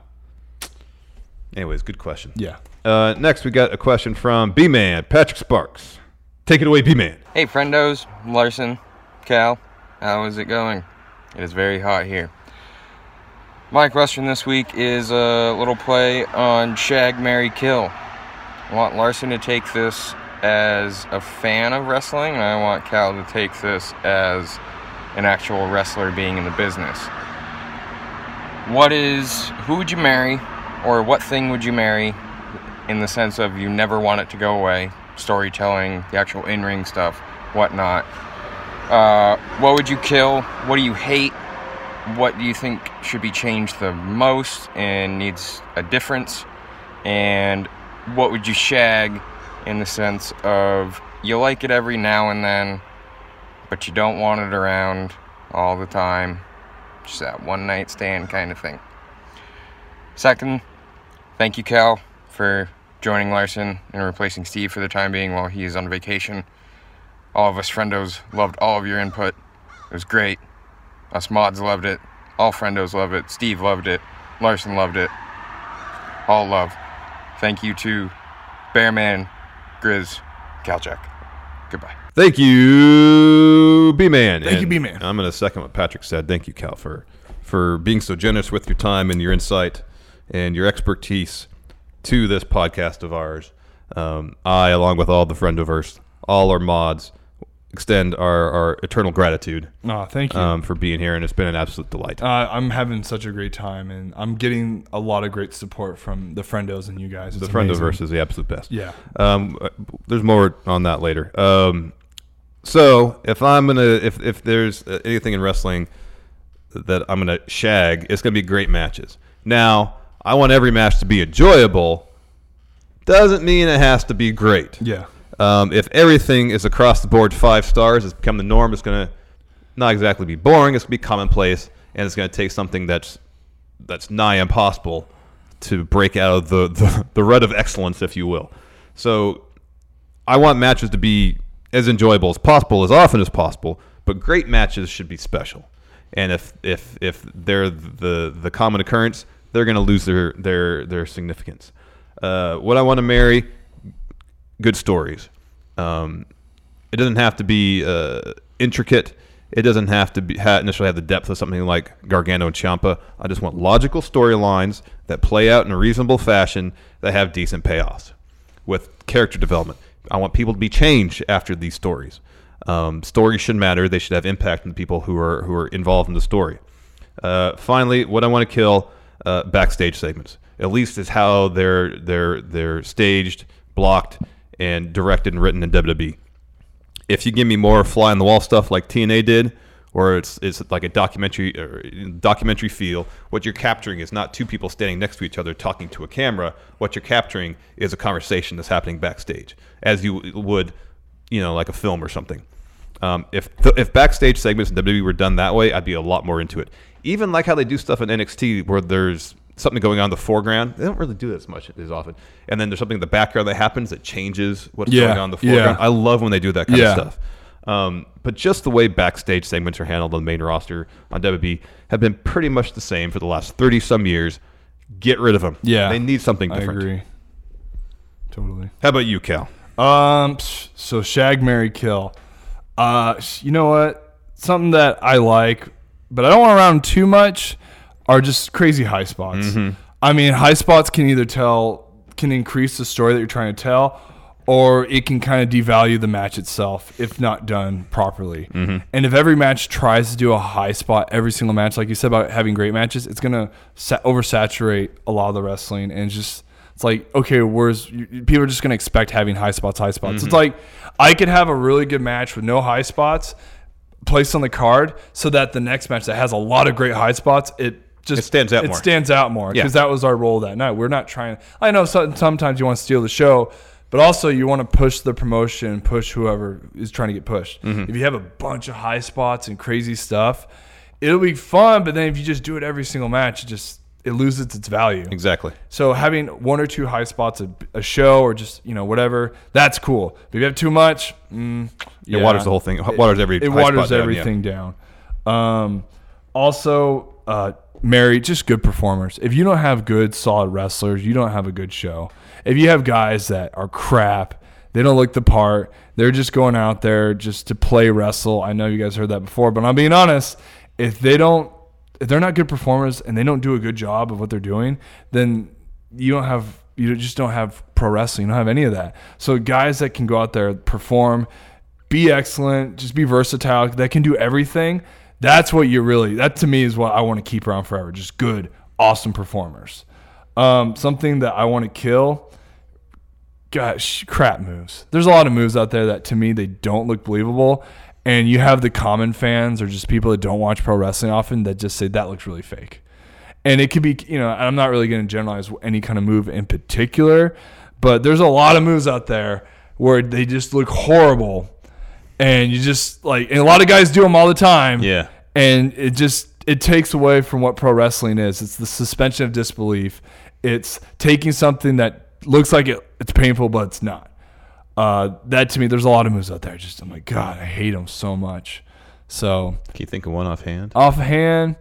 Anyways, good question. Yeah. Uh, next, we got a question from B-Man, Patrick Sparks. Take it away, B-Man. Hey, friendos, Larson, Cal, how is it going? It is very hot here. My question this week is a little play on Shag, Marry, Kill. I want Larson to take this as a fan of wrestling, and I want Cal to take this as an actual wrestler being in the business. What is, who would you marry? Or what thing would you marry in the sense of you never want it to go away, storytelling, the actual in-ring stuff, whatnot. Uh, what would you kill? What do you hate? What do you think should be changed the most and needs a difference? And what would you shag in the sense of you like it every now and then, but you don't want it around all the time? Just that one-night stand kind of thing. Second, thank you, Cal, for joining Larson and replacing Steve for the time being while he is on vacation. All of us friendos loved all of your input. It was great. Us mods loved it. All friendos loved it. Steve loved it. Larson loved it. All love. Thank you to Bearman, Grizz, Caljack. Goodbye. Thank you, B-Man. Thank and you, B-Man. I'm going to second what Patrick said. Thank you, Cal, for, for being so generous with your time and your insight and your expertise to this podcast of ours. Um, I, along with all the Friendoverse, all our mods, extend our, our eternal gratitude oh, thank you. Um, for being here, and it's been an absolute delight. Uh, I'm having such a great time, and I'm getting a lot of great support from the Friendos and you guys. It's the amazing. Friendoverse is the absolute best. Yeah. Um, there's more on that later. Um, so if I'm gonna, if, if there's anything in wrestling that I'm gonna shag, it's gonna be great matches. Now, I want every match to be enjoyable. Doesn't mean it has to be great. Yeah. Um, if everything is across the board five stars, it's become the norm. It's going to not exactly be boring. It's going to be commonplace, and it's going to take something that's that's nigh impossible to break out of the, the, the rut of excellence, if you will. So I want matches to be as enjoyable as possible, as often as possible, but great matches should be special. And if if if they're the, the common occurrence, they're going to lose their their their significance. Uh, what I want to marry, good stories. Um, it doesn't have to be uh, intricate. It doesn't have to be, ha- necessarily have the depth of something like Gargano and Ciampa. I just want logical storylines that play out in a reasonable fashion that have decent payoffs with character development. I want people to be changed after these stories. Um, stories should matter. They should have impact on the people who are who are involved in the story. Uh, finally, what I want to kill... Uh, backstage segments, at least, is how they're they're they're staged, blocked, and directed and written in W W E. If you give me more fly on the wall stuff like T N A did, or it's it's like a documentary or documentary feel. What you're capturing is not two people standing next to each other talking to a camera. What you're capturing is a conversation that's happening backstage, as you would, you know, like a film or something. Um, if th- if backstage segments in W W E were done that way, I'd be a lot more into it. Even like how they do stuff in N X T where there's something going on in the foreground. They don't really do that as much as often. And then there's something in the background that happens that changes what's yeah, going on in the foreground. Yeah. I love when they do that kind yeah. of stuff. Um, but just the way backstage segments are handled on the main roster on W W E have been pretty much the same for the last thirty some years. Get rid of them. Yeah. They need something different. I agree. Totally. How about you, Cal? Um, so Shag, Marry, Kill. Uh, you know what? Something that I like, but I don't want around too much, are just crazy high spots. Mm-hmm. I mean, high spots can either tell, can increase the story that you're trying to tell, or it can kind of devalue the match itself if not done properly. Mm-hmm. And if every match tries to do a high spot every single match, like you said about having great matches, it's going to sa- oversaturate a lot of the wrestling, and just it's like, okay, where's people are just going to expect having high spots, high spots. Mm-hmm. It's like I could have a really good match with no high spots placed on the card, so that the next match that has a lot of great high spots, it Just, it stands out it more. It stands out more because yeah. that was our role that night. We're not trying. I know so, sometimes you want to steal the show, but also you want to push the promotion, push whoever is trying to get pushed. Mm-hmm. If you have a bunch of high spots and crazy stuff, it'll be fun. But then if you just do it every single match, it just it loses its value. Exactly. So having one or two high spots a, a show, or just, you know, whatever, that's cool. But if you have too much, mm, yeah. it waters the whole thing. It waters every. It, it high waters spot everything down. down. Um, also. Uh, Mary, just good performers. If you don't have good, solid wrestlers, you don't have a good show. If you have guys that are crap, they don't look the part, they're just going out there just to play wrestle. I know you guys heard that before, but I'm being honest. If they don't, if they're not good performers and they don't do a good job of what they're doing, then you don't have, you just don't have pro wrestling. You don't have any of that. So guys that can go out there, perform, be excellent, just be versatile, that can do everything. That's what you really, that to me is what I want to keep around forever. Just good, awesome performers. Um, something that I want to kill, gosh, crap moves. There's a lot of moves out there that to me, they don't look believable. And you have the common fans or just people that don't watch pro wrestling often that just say that looks really fake. And it could be, you know, I'm not really going to generalize any kind of move in particular, but there's a lot of moves out there where they just look horrible. And you just like, and a lot of guys do them all the time. Yeah. And it just, it takes away from what pro wrestling is. It's the suspension of disbelief. It's taking something that looks like it, it's painful, but it's not. Uh, that to me, there's a lot of moves out there. Just, I'm like, God, I hate them so much. So. Can you think of one offhand? Offhand.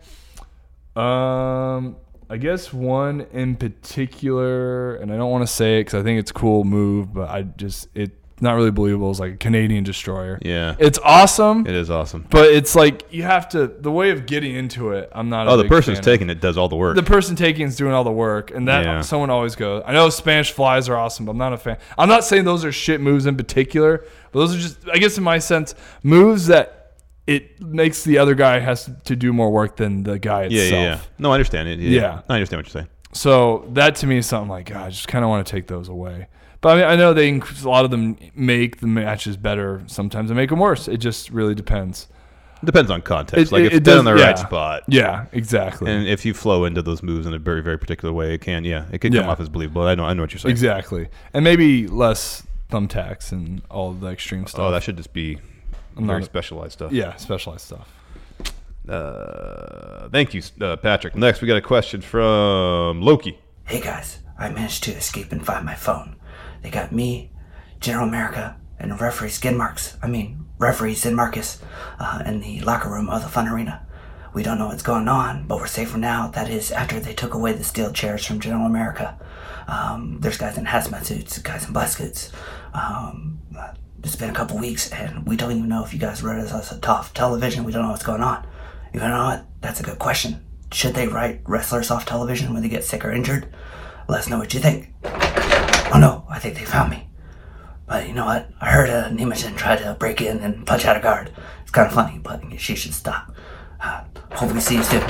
Um, I guess one in particular, and I don't want to say it because I think it's a cool move, but I just, it, not really believable. It's like a Canadian destroyer. Yeah. It's awesome. It is awesome. But it's like you have to, the way of getting into it, I'm not. Oh, the person's taking it does all the work. The person taking is doing all the work. And that yeah. someone always goes, I know Spanish flies are awesome, but I'm not a fan. I'm not saying those are shit moves in particular, but those are just, I guess in my sense, moves that it makes the other guy has to do more work than the guy yeah, itself. Yeah, yeah. No, I understand it. Yeah. yeah. I understand what you're saying. So that to me is something like, God, I just kind of want to take those away. But I mean, I know they a lot of them make the matches better. Sometimes they make them worse. It just really depends. It depends on context. It, like it, if it's done in the yeah. right spot. Yeah, exactly. And if you flow into those moves in a very, very particular way, it can, yeah, it could yeah. come off as believable. I know, I know what you're saying. Exactly. And maybe less thumbtacks and all the extreme stuff. Oh, that should just be I'm very not, specialized stuff. Yeah, specialized stuff. Uh, thank you, uh, Patrick. Next, we got a question from Loki. Hey, guys. I managed to escape and find my phone. They got me, General America, and referee Skid Marks. I mean, referee Sid Marcus uh, in the locker room of the Fun Arena. We don't know what's going on, but we're safe for now. That is after they took away the steel chairs from General America. Um, there's guys in hazmat suits, guys in black suits. Um, it's been a couple weeks, and we don't even know if you guys read us on T O F television. We don't know what's going on. You know what? That's a good question. Should they write wrestlers off television when they get sick or injured? Let us know what you think. Oh no, I think they found me. But you know what? I heard uh, Nemeshin try to break in and punch out a guard. It's kind of funny, but she should stop. Uh, hope we see you soon.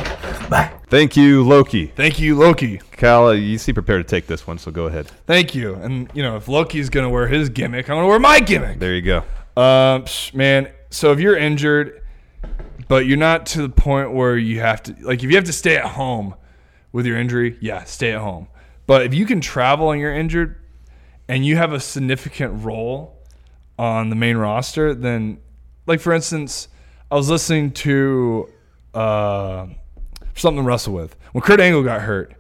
Bye. Thank you, Loki. Thank you, Loki. Cal, you seem prepared to take this one, so go ahead. Thank you. And, you know, if Loki's going to wear his gimmick, I'm going to wear my gimmick. There you go. Uh, man, so if you're injured, But you're not to the point where you have to, like, if you have to stay at home with your injury, yeah, stay at home. But if you can travel and you're injured and you have a significant role on the main roster, then, like, for instance, I was listening to uh, Something to Wrestle With. When Kurt Angle got hurt,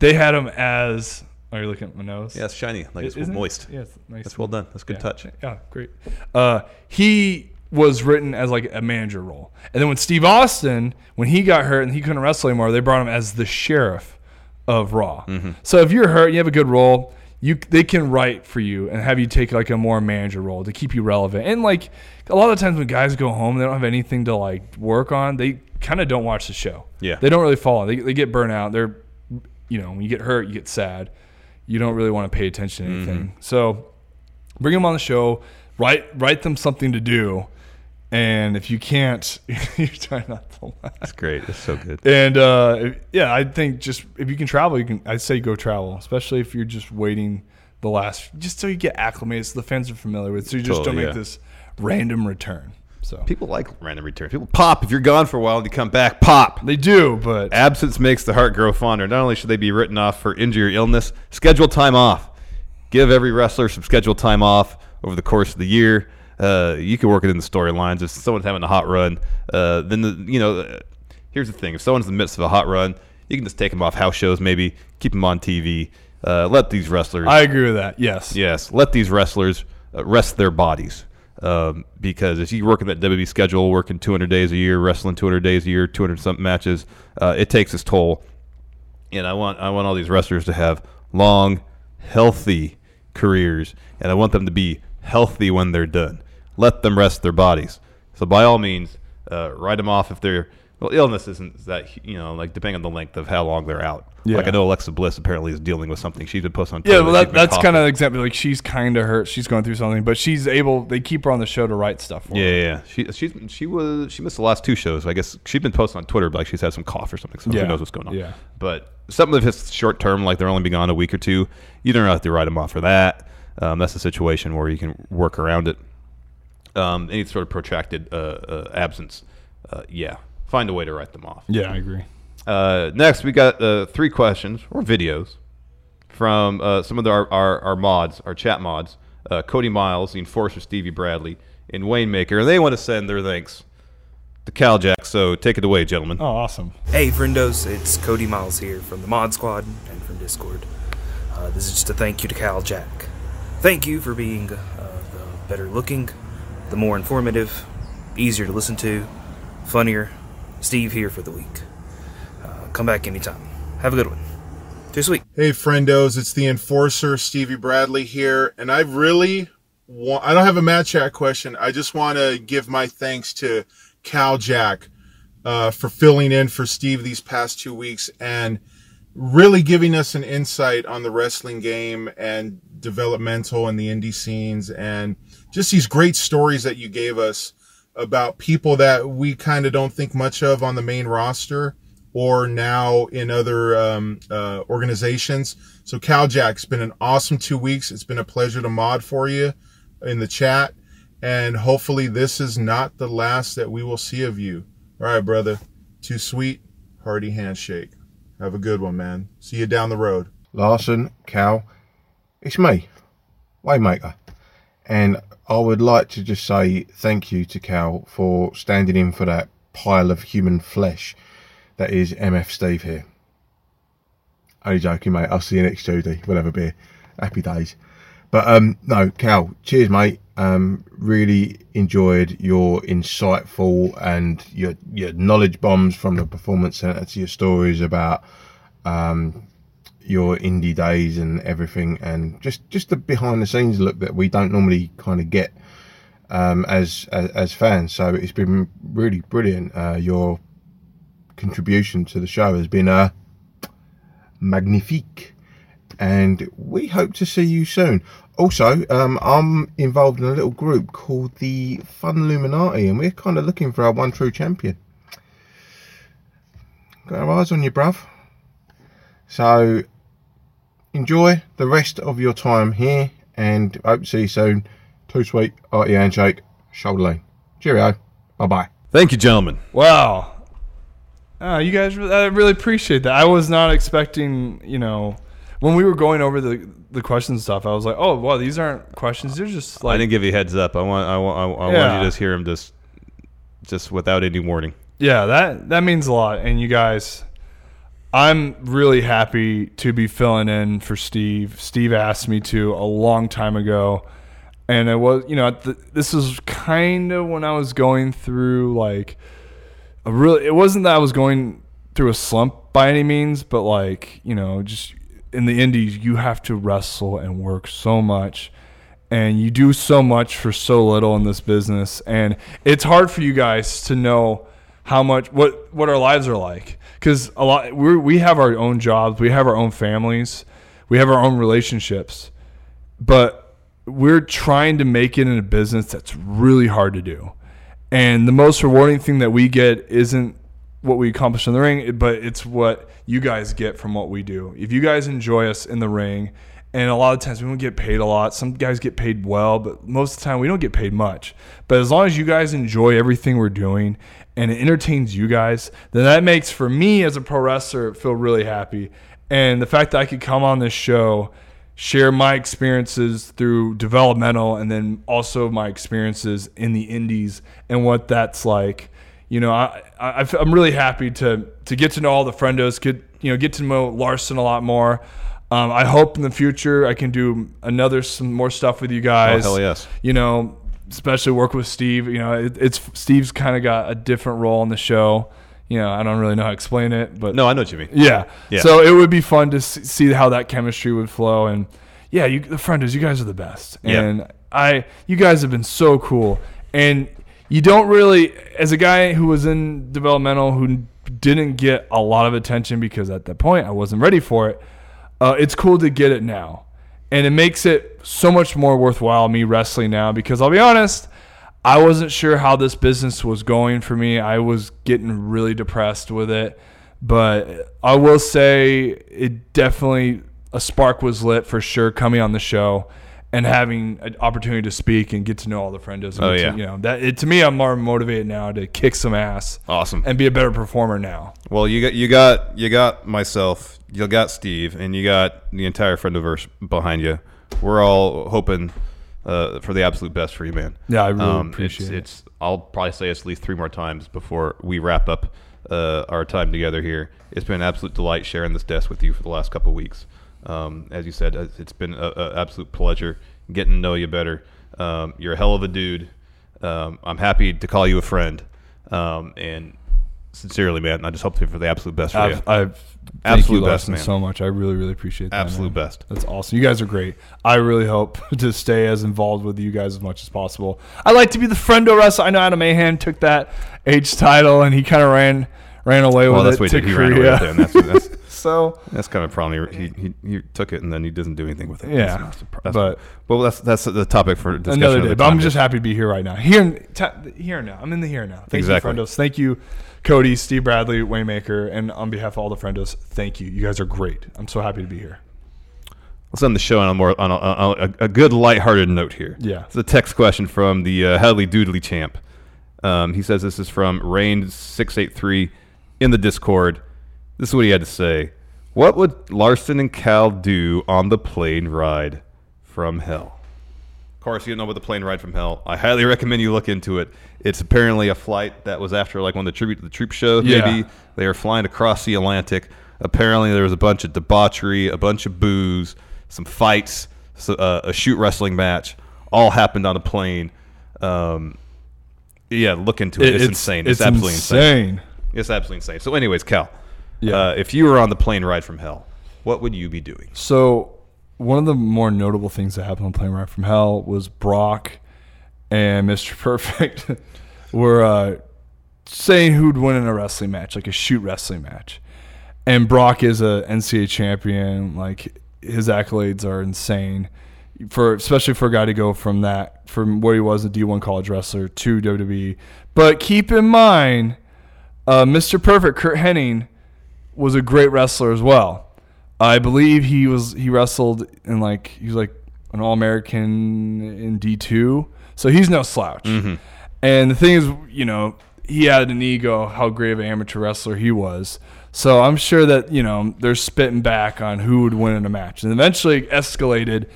they had him as, are you looking at my nose? Yeah, it's shiny. Like, it's Isn't moist. It? Yeah, it's nice. That's well done. That's a good yeah. touch. Yeah, great. Uh, he was written as, like, a manager role. And then when Steve Austin, when he got hurt and he couldn't wrestle anymore, they brought him as the sheriff of Raw. Mm-hmm. So if you're hurt and you have a good role, you they can write for you and have you take, like, a more manager role to keep you relevant. And, like, a lot of times when guys go home, they don't have anything to, like, work on. They kind of don't watch the show. Yeah. They don't really follow. They, they get burnt out. They're, you know, when you get hurt, you get sad. You don't really want to pay attention to anything. Mm-hmm. So bring them on the show. Write, write them something to do. And if you can't, you try not to laugh. That's great. That's so good. And, uh, if, yeah, I think just if you can travel, you can. I'd say go travel, especially if you're just waiting the last – just so you get acclimated so the fans are familiar with so you just totally, don't yeah. make this random return. So people like random return. People pop. If you're gone for a while and you come back, pop. They do, but – absence makes the heart grow fonder. Not only should they be written off for injury or illness, schedule time off. Give every wrestler some scheduled time off over the course of the year. Uh, you can work it in the storylines. If someone's having a hot run, uh, then, the, you know, here's the thing. If someone's in the midst of a hot run, you can just take them off house shows maybe, keep them on T V. Uh, let these wrestlers. I agree with that, yes. Yes, let these wrestlers rest their bodies. Um, because if you work in that W W E schedule, working two hundred days a year, wrestling two hundred days a year, two hundred something matches, uh, it takes its toll. And I want I want all these wrestlers to have long, healthy careers, and I want them to be healthy when they're done. Let them rest their bodies. So by all means, uh, write them off if they're well. Illness isn't that, you know, like depending on the length of how long they're out. Yeah. Like I know Alexa Bliss apparently is dealing with something. She's been put on. Yeah, well that, that's kind of an example. Like she's kind of hurt. She's going through something, but she's able. They keep her on the show to write stuff. For yeah, her. yeah. She she's she was she missed the last two shows. So I guess she's been posting on Twitter, but like she's had some cough or something. So yeah. Who knows what's going on? Yeah. But something of it's short term, like they're only being on a week or two. You don't have to write them off for that. Um, that's a situation where you can work around it. Um, any sort of protracted uh, uh, absence, uh, yeah. Find a way to write them off. Yeah, I agree. Uh, next, we got uh, three questions or videos from uh, some of the, our, our, our mods, our chat mods, uh, Cody Miles, the Enforcer Stevie Bradley, and Wayne Maker. They want to send their thanks to Cal Jack, so take it away, gentlemen. Oh, awesome. Hey, friendos, it's Cody Miles here from the Mod Squad and from Discord. Uh, this is just a thank you to Cal Jack. Thank you for being uh, the better looking, the more informative, easier to listen to, funnier Steve here for the week. Uh, come back anytime. Have a good one. Too sweet. Hey, friendos. It's the Enforcer, Stevie Bradley here. And I really want... I don't have a Mad Chat question. I just want to give my thanks to Cal Jack uh, for filling in for Steve these past two weeks and really giving us an insight on the wrestling game and developmental and the indie scenes and just these great stories that you gave us about people that we kind of don't think much of on the main roster or now in other um, uh, organizations. So Cal Jack, it's been an awesome two weeks. It's been a pleasure to mod for you in the chat. And hopefully this is not the last that we will see of you. All right, brother. Too sweet. Hearty handshake. Have a good one, man. See you down the road. Larson, Cal, it's me, Waymaker. And I would like to just say thank you to Cal for standing in for that pile of human flesh that is M F Steve here. Only joking, mate. I'll see you next Tuesday. We'll have a beer. Happy days. But um, no, Cal, cheers, mate. Um, really enjoyed your insightful and your your knowledge bombs from the Performance Center to your stories about um, your indie days and everything, and just, just the behind the scenes look that we don't normally kind of get um, as, as as fans. So it's been really brilliant. Uh, your contribution to the show has been uh, magnifique, and we hope to see you soon. Also, um, I'm involved in a little group called the Fun Illuminati, and we're kind of looking for our one true champion. Got our eyes on you, bruv. So, enjoy the rest of your time here, and hope to see you soon. Too sweet, hearty handshake, shoulder lean. Cheerio, bye-bye. Thank you, gentlemen. Wow. Oh, you guys, I really appreciate that. I was not expecting, you know, when we were going over the the questions stuff, I was like, oh, wow, these aren't questions. They're just like. I didn't give you a heads up. I want I want, I want yeah. you to just hear them just, just without any warning. Yeah, that, that means a lot. And you guys, I'm really happy to be filling in for Steve. Steve asked me to a long time ago. And it was, you know, at the, this was kind of when I was going through like a really, it wasn't that I was going through a slump by any means, but like, you know, just in the indies, you have to wrestle and work so much. And you do so much for so little in this business. And it's hard for you guys to know how much, what, what our lives are like. Because a lot, we we have our own jobs, we have our own families, we have our own relationships, but we're trying to make it in a business that's really hard to do. And the most rewarding thing that we get isn't what we accomplish in the ring, but it's what you guys get from what we do. If you guys enjoy us in the ring, and a lot of times we don't get paid a lot. Some guys get paid well, but most of the time we don't get paid much. But as long as you guys enjoy everything we're doing and it entertains you guys, then that makes, for me as a pro wrestler, feel really happy. And the fact that I could come on this show, share my experiences through developmental and then also my experiences in the indies and what that's like. You know, I, I, I'm really happy to to get to know all the friendos, get, you know, get to know Larson a lot more. Um, I hope in the future I can do another, some more stuff with you guys. Oh, hell yes. You know, especially work with Steve. You know, it, it's Steve's kind of got a different role on the show. You know, I don't really know how to explain it, but no, I know what you mean. Yeah. yeah. So it would be fun to see how that chemistry would flow. And yeah, you, the friend is, you guys are the best. And yep. I, you guys have been so cool. And you don't really, as a guy who was in developmental, who didn't get a lot of attention because at that point I wasn't ready for it. Uh, it's cool to get it now. And it makes it so much more worthwhile, me wrestling now, because I'll be honest, I wasn't sure how this business was going for me. I was getting really depressed with it. But I will say it definitely, a spark was lit for sure coming on the show and having an opportunity to speak and get to know all the friendos. Oh, yeah. To, you know, that, it, to me, I'm more motivated now to kick some ass. Awesome. And be a better performer now. Well, you got you got, you got myself, you got Steve, and you got the entire friendiverse behind you. We're all hoping uh, for the absolute best for you, man. Yeah, I really um, appreciate it's, it. It's, I'll probably say it's at least three more times before we wrap up uh, our time together here. It's been an absolute delight sharing this desk with you for the last couple of weeks. Um, as you said, it's been an absolute pleasure getting to know you better. Um, you're a hell of a dude. Um, I'm happy to call you a friend. Um, and sincerely, man, I just hope for the absolute best for I've, you. I've absolute you, best, man. So much. I really, really appreciate that. Absolute man. Best. That's awesome. You guys are great. I really hope to stay as involved with you guys as much as possible. I like to be the friendo wrestler. I know Adam Mahan took that H title, and he kind of ran ran away well, with that's it. He ran away with it. And that's that's. So that's kind of a problem. He, he he took it and then he doesn't do anything with it. Yeah, that's that's, but well, that's that's the topic for discussion. Another day. But I'm just happy to be here right now. Here, t- here now. I'm in the here now. Thank exactly. you, friendos. Thank you, Cody, Steve Bradley, Waymaker, and on behalf of all the friendos, thank you. You guys are great. I'm so happy to be here. Let's end the show on a more on a, on a, a good lighthearted note here. Yeah. It's a text question from the uh, Hadley Doodley Champ. Um, he says this is from Rain six eight three in the Discord. This is what he had to say. What would Larson and Cal do on the plane ride from hell? Of course, you don't know about the plane ride from hell. I highly recommend you look into it. It's apparently a flight that was after like one of the Tribute to the Troop show, maybe. Yeah. They were flying across the Atlantic. Apparently, there was a bunch of debauchery, a bunch of booze, some fights, so, uh, a shoot wrestling match. All happened on a plane. Um, yeah, look into it. it it's, it's insane. It's, it's absolutely insane. insane. It's absolutely insane. So anyways, Cal. Yeah. Uh, if you were on the plane ride from hell, what would you be doing? So one of the more notable things that happened on the plane ride from hell was Brock and Mister Perfect were uh, saying who'd win in a wrestling match, like a shoot wrestling match. And Brock is a N C A A champion. Like his accolades are insane, for especially for a guy to go from that, from where he was a D one college wrestler to W W E. But keep in mind, uh, Mister Perfect, Kurt Hennig, was a great wrestler as well. I believe he was he wrestled in like he was like an All-American in D two, so he's no slouch. Mm-hmm. And the thing is, you know, he had an ego, how great of an amateur wrestler he was. So I'm sure that, you know, they're spitting back on who would win in a match. And eventually it escalated,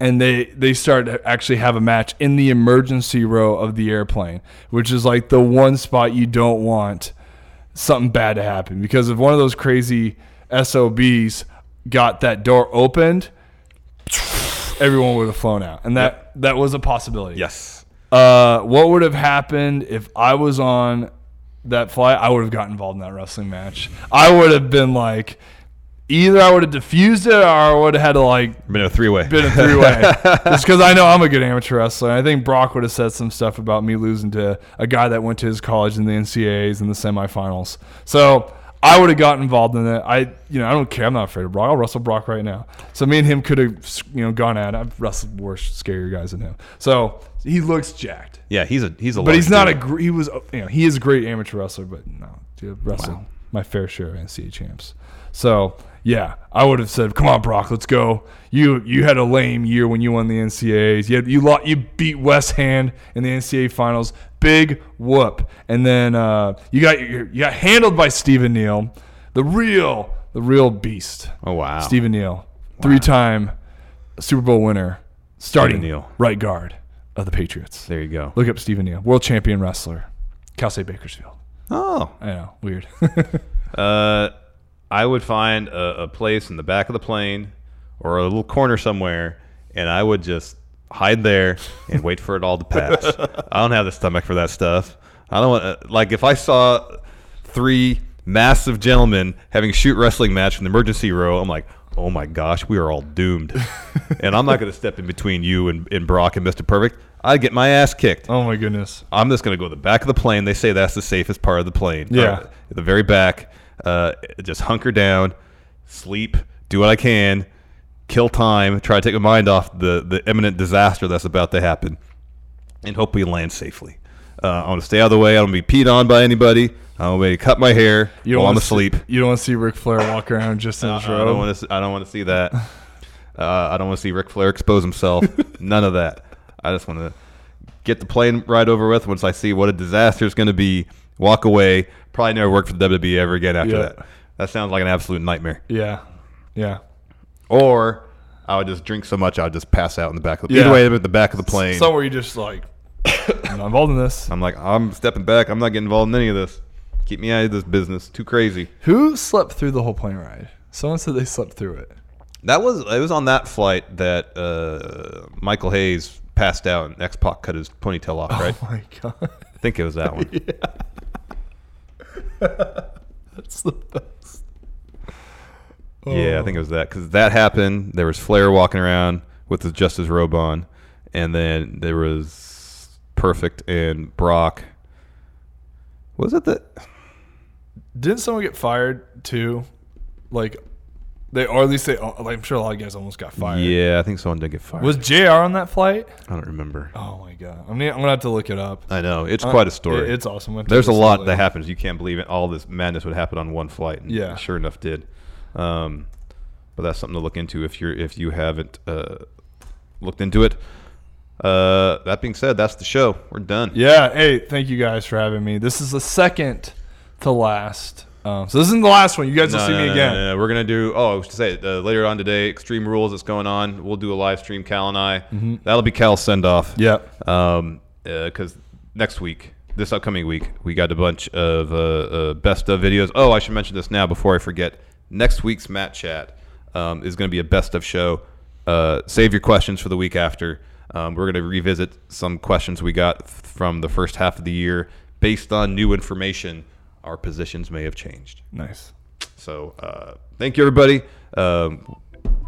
and they, they started to actually have a match in the emergency row of the airplane, which is like the one spot you don't want something bad to happen. Because if one of those crazy S O Bs got that door opened, everyone would have flown out. And that, yep. that was a possibility. Yes. Uh, what would have happened if I was on that flight? I would have gotten involved in that wrestling match. I would have been like, either I would have diffused it, or I would have had to like been a three way. Been a three way. Just because I know I'm a good amateur wrestler. I think Brock would have said some stuff about me losing to a guy that went to his college in the N C A As in the semifinals. So I would have gotten involved in it. I, you know, I don't care. I'm not afraid of Brock. I'll wrestle Brock right now. So me and him could have, you know, gone at it. I've wrestled worse, scarier guys than him. So he looks jacked. Yeah, he's a he's a. But he's not dude. a. He was, you know, he is a great amateur wrestler, but no, dude, wrestled wow. my fair share of N C A A champs. So yeah, I would have said, "Come on, Brock, let's go. You you had a lame year when you won the N C A As. You had, you lot you beat West Hand in the N C A A finals." Big whoop, and then uh, you got you got handled by Stephen Neal, the real the real beast. Oh wow, Stephen Neal, wow. three-time Super Bowl winner, starting Neal. right guard of the Patriots. There you go. Look up Stephen Neal, world champion wrestler, Cal State Bakersfield. Oh, I know, weird. uh, I would find a, a place in the back of the plane or a little corner somewhere, and I would just hide there and wait for it all to pass. I don't have the stomach for that stuff. I don't want to, like if I saw three massive gentlemen having a shoot wrestling match in the emergency row, I'm like, oh my gosh, we are all doomed. And I'm not going to step in between you and, and Brock and Mister Perfect. I'd get my ass kicked. Oh my goodness. I'm just going to go to the back of the plane. They say that's the safest part of the plane. Yeah. Right, at the very back. Uh, just hunker down, sleep, do what I can. Kill time, try to take my mind off the, the imminent disaster that's about to happen, and hope we land safely. Uh, I want to stay out of the way. I don't want to be peed on by anybody. I don't want to cut my hair while I'm asleep. See, you don't want to see Ric Flair walk around just in his robe. I don't want to, I don't want to see that. Uh, I don't want to see Ric Flair expose himself. None of that. I just want to get the plane ride over with once I see what a disaster is going to be, walk away, probably never work for the W W E ever again after yeah. that. That sounds like an absolute nightmare. Yeah, yeah. Or I would just drink so much I would just pass out in the back of the plane. Yeah. Either way, I'm at the back of the plane. Somewhere you're just like, I'm not involved in this. I'm like, I'm stepping back. I'm not getting involved in any of this. Keep me out of this business. Too crazy. Who slept through the whole plane ride? Someone said they slept through it. That was It was on that flight that uh, Michael Hayes passed out and X-Pac cut his ponytail off, right? Oh, my God. I think it was that one. Yeah. That's the best. Yeah, I think it was that because that happened. There was Flair walking around with his just his robe on, and then there was Perfect and Brock. Was it that? Didn't someone get fired too? Like they, or at least they. Like, I'm sure a lot of guys almost got fired. Yeah, I think someone did get fired. Was J R on that flight? I don't remember. Oh my God, I'm gonna, I'm gonna have to look it up. I know it's uh, quite a story. It, it's awesome. There's a lot later. That happens. You can't believe it. All this madness would happen on one flight. And yeah, sure enough, did. Um, but that's something to look into if you're if you haven't uh, looked into it. Uh, that being said, that's the show. We're done. Yeah. Hey, thank you guys for having me. This is the second to last. Um, so this isn't the last one. You guys no, will see no, me no, again. No, no. We're gonna do. Oh, I was to say uh, later on today, Extreme Rules is going on. We'll do a live stream. Cal and I. Mm-hmm. That'll be Cal's send off. Yeah. Um, because uh, next week, this upcoming week, we got a bunch of uh, uh best of videos. Oh, I should mention this now before I forget. Next week's Matt Chat um, is going to be a best of show. Uh, save your questions for the week after. Um, we're going to revisit some questions we got f- from the first half of the year. Based on new information, our positions may have changed. Nice. So uh, thank you, everybody. Um,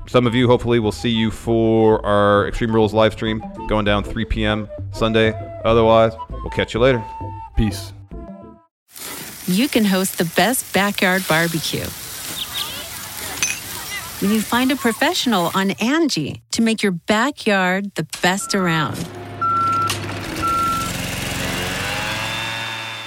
some of you, hopefully, will see you for our Extreme Rules live stream going down three p.m. Sunday. Otherwise, we'll catch you later. Peace. You can host the best backyard barbecue when you find a professional on Angie to make your backyard the best around.